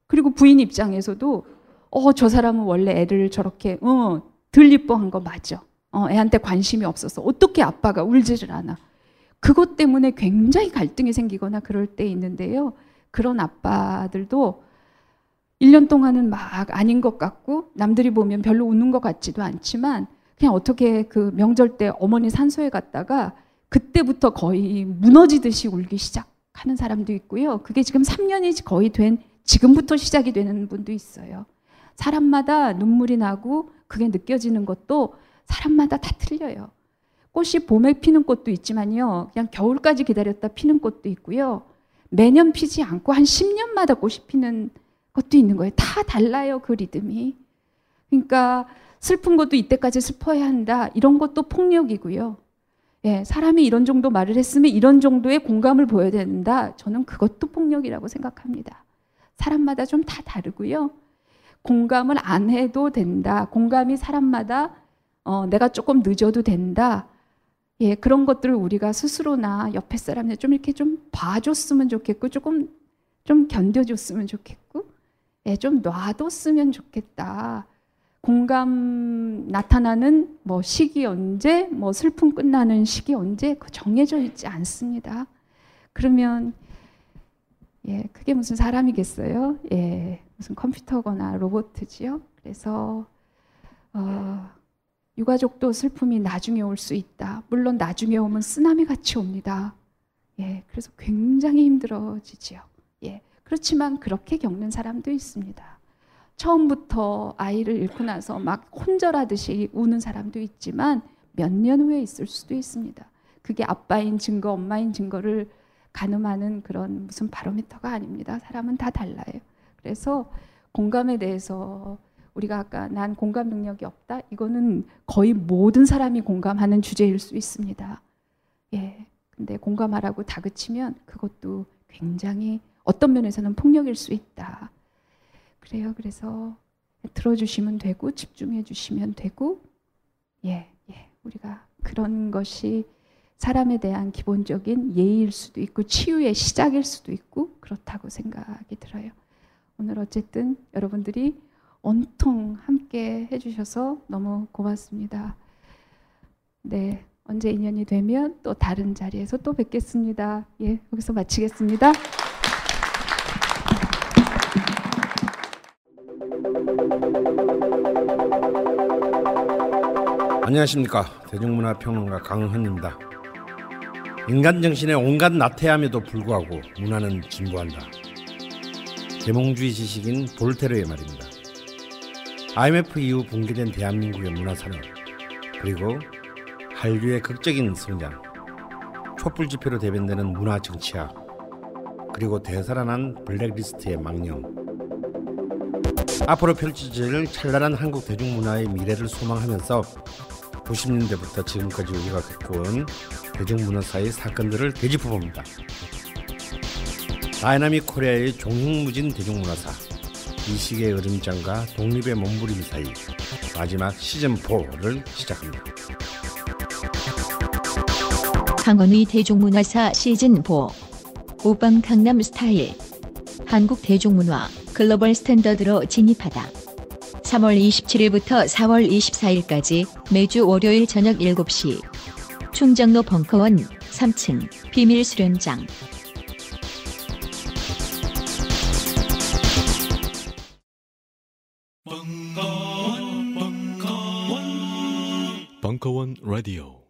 그리고 부인 입장에서도 어, 저 사람은 원래 애를 저렇게 어, 덜 이뻐한 거 맞아. 어, 애한테 관심이 없어서 어떻게 아빠가 울지를 않아. 그것 때문에 굉장히 갈등이 생기거나 그럴 때 있는데요. 그런 아빠들도 일 년 동안은 막 아닌 것 같고 남들이 보면 별로 우는 것 같지도 않지만 그냥 어떻게 그 명절 때 어머니 산소에 갔다가 그때부터 거의 무너지듯이 울기 시작하는 사람도 있고요. 그게 지금 삼 년이 거의 된 지금부터 시작이 되는 분도 있어요. 사람마다 눈물이 나고 그게 느껴지는 것도 사람마다 다 틀려요. 꽃이 봄에 피는 꽃도 있지만요. 그냥 겨울까지 기다렸다 피는 꽃도 있고요. 매년 피지 않고 한 십 년마다 꽃이 피는 것도 있는 거예요. 다 달라요. 그 리듬이. 그러니까 슬픈 것도 이때까지 슬퍼야 한다. 이런 것도 폭력이고요. 예, 사람이 이런 정도 말을 했으면 이런 정도의 공감을 보여야 된다. 저는 그것도 폭력이라고 생각합니다. 사람마다 좀 다 다르고요. 공감을 안 해도 된다. 공감이 사람마다 어, 내가 조금 늦어도 된다. 예, 그런 것들을 우리가 스스로나 옆에 사람들 좀 이렇게 좀 봐줬으면 좋겠고, 조금 좀 견뎌줬으면 좋겠고, 예, 좀 놔뒀으면 좋겠다. 공감 나타나는 뭐 시기 언제, 뭐 슬픔 끝나는 시기 언제, 그 정해져 있지 않습니다. 그러면 예, 그게 무슨 사람이겠어요? 예, 무슨 컴퓨터거나 로봇이지요. 그래서 어. 유가족도 슬픔이 나중에 올 수 있다. 물론 나중에 오면 쓰나미 같이 옵니다. 예, 그래서 굉장히 힘들어지지요. 예, 그렇지만 그렇게 겪는 사람도 있습니다. 처음부터 아이를 잃고 나서 막 혼절하듯이 우는 사람도 있지만 몇 년 후에 있을 수도 있습니다. 그게 아빠인 증거, 엄마인 증거를 가늠하는 그런 무슨 바로미터가 아닙니다. 사람은 다 달라요. 그래서 공감에 대해서 우리가 아까 난 공감 능력이 없다, 이거는 거의 모든 사람이 공감하는 주제일 수 있습니다. 예, 근데 공감하라고 다그치면 그것도 굉장히 어떤 면에서는 폭력일 수 있다. 그래요. 그래서 들어주시면 되고 집중해 주시면 되고, 예, 예, 우리가 그런 것이 사람에 대한 기본적인 예의일 수도 있고 치유의 시작일 수도 있고 그렇다고 생각이 들어요. 오늘 어쨌든 여러분들이 온통 함께 해주셔서 너무 고맙습니다. 네, 언제 인연이 되면 또 다른 자리에서 또 뵙겠습니다. 예, 여기서 마치겠습니다. 안녕하십니까. 대중문화평론가 강훈입니다. 인간정신의 온갖 나태함에도 불구하고 문화는 진보한다. 계몽주의 지식인 볼테르의 말입니다. 아이엠에프 이후 붕괴된 대한민국의 문화산업, 그리고 한류의 극적인 성장, 촛불집회로 대변되는 문화정치학, 그리고 되살아난 블랙리스트의 망령, 앞으로 펼쳐질 찬란한 한국 대중문화의 미래를 소망하면서 구십 년대부터 지금까지 우리가 겪고 온 대중문화사의 사건들을 되짚어봅니다. 다이나믹 코리아의 종횡무진 대중문화사, 이식의 으름장과 독립의 몸부림 사이 마지막 시즌 포를 시작합니다. 강원의 대중문화사 시즌 사, 오빵 강남스타일, 한국 대중문화 글로벌 스탠더드로 진입하다. 삼월 이십칠일부터 사월 이십사일까지 매주 월요일 저녁 일곱 시, 충정로 벙커원 삼 층 비밀 수련장. 벙커원 벙커원 벙커원 라디오.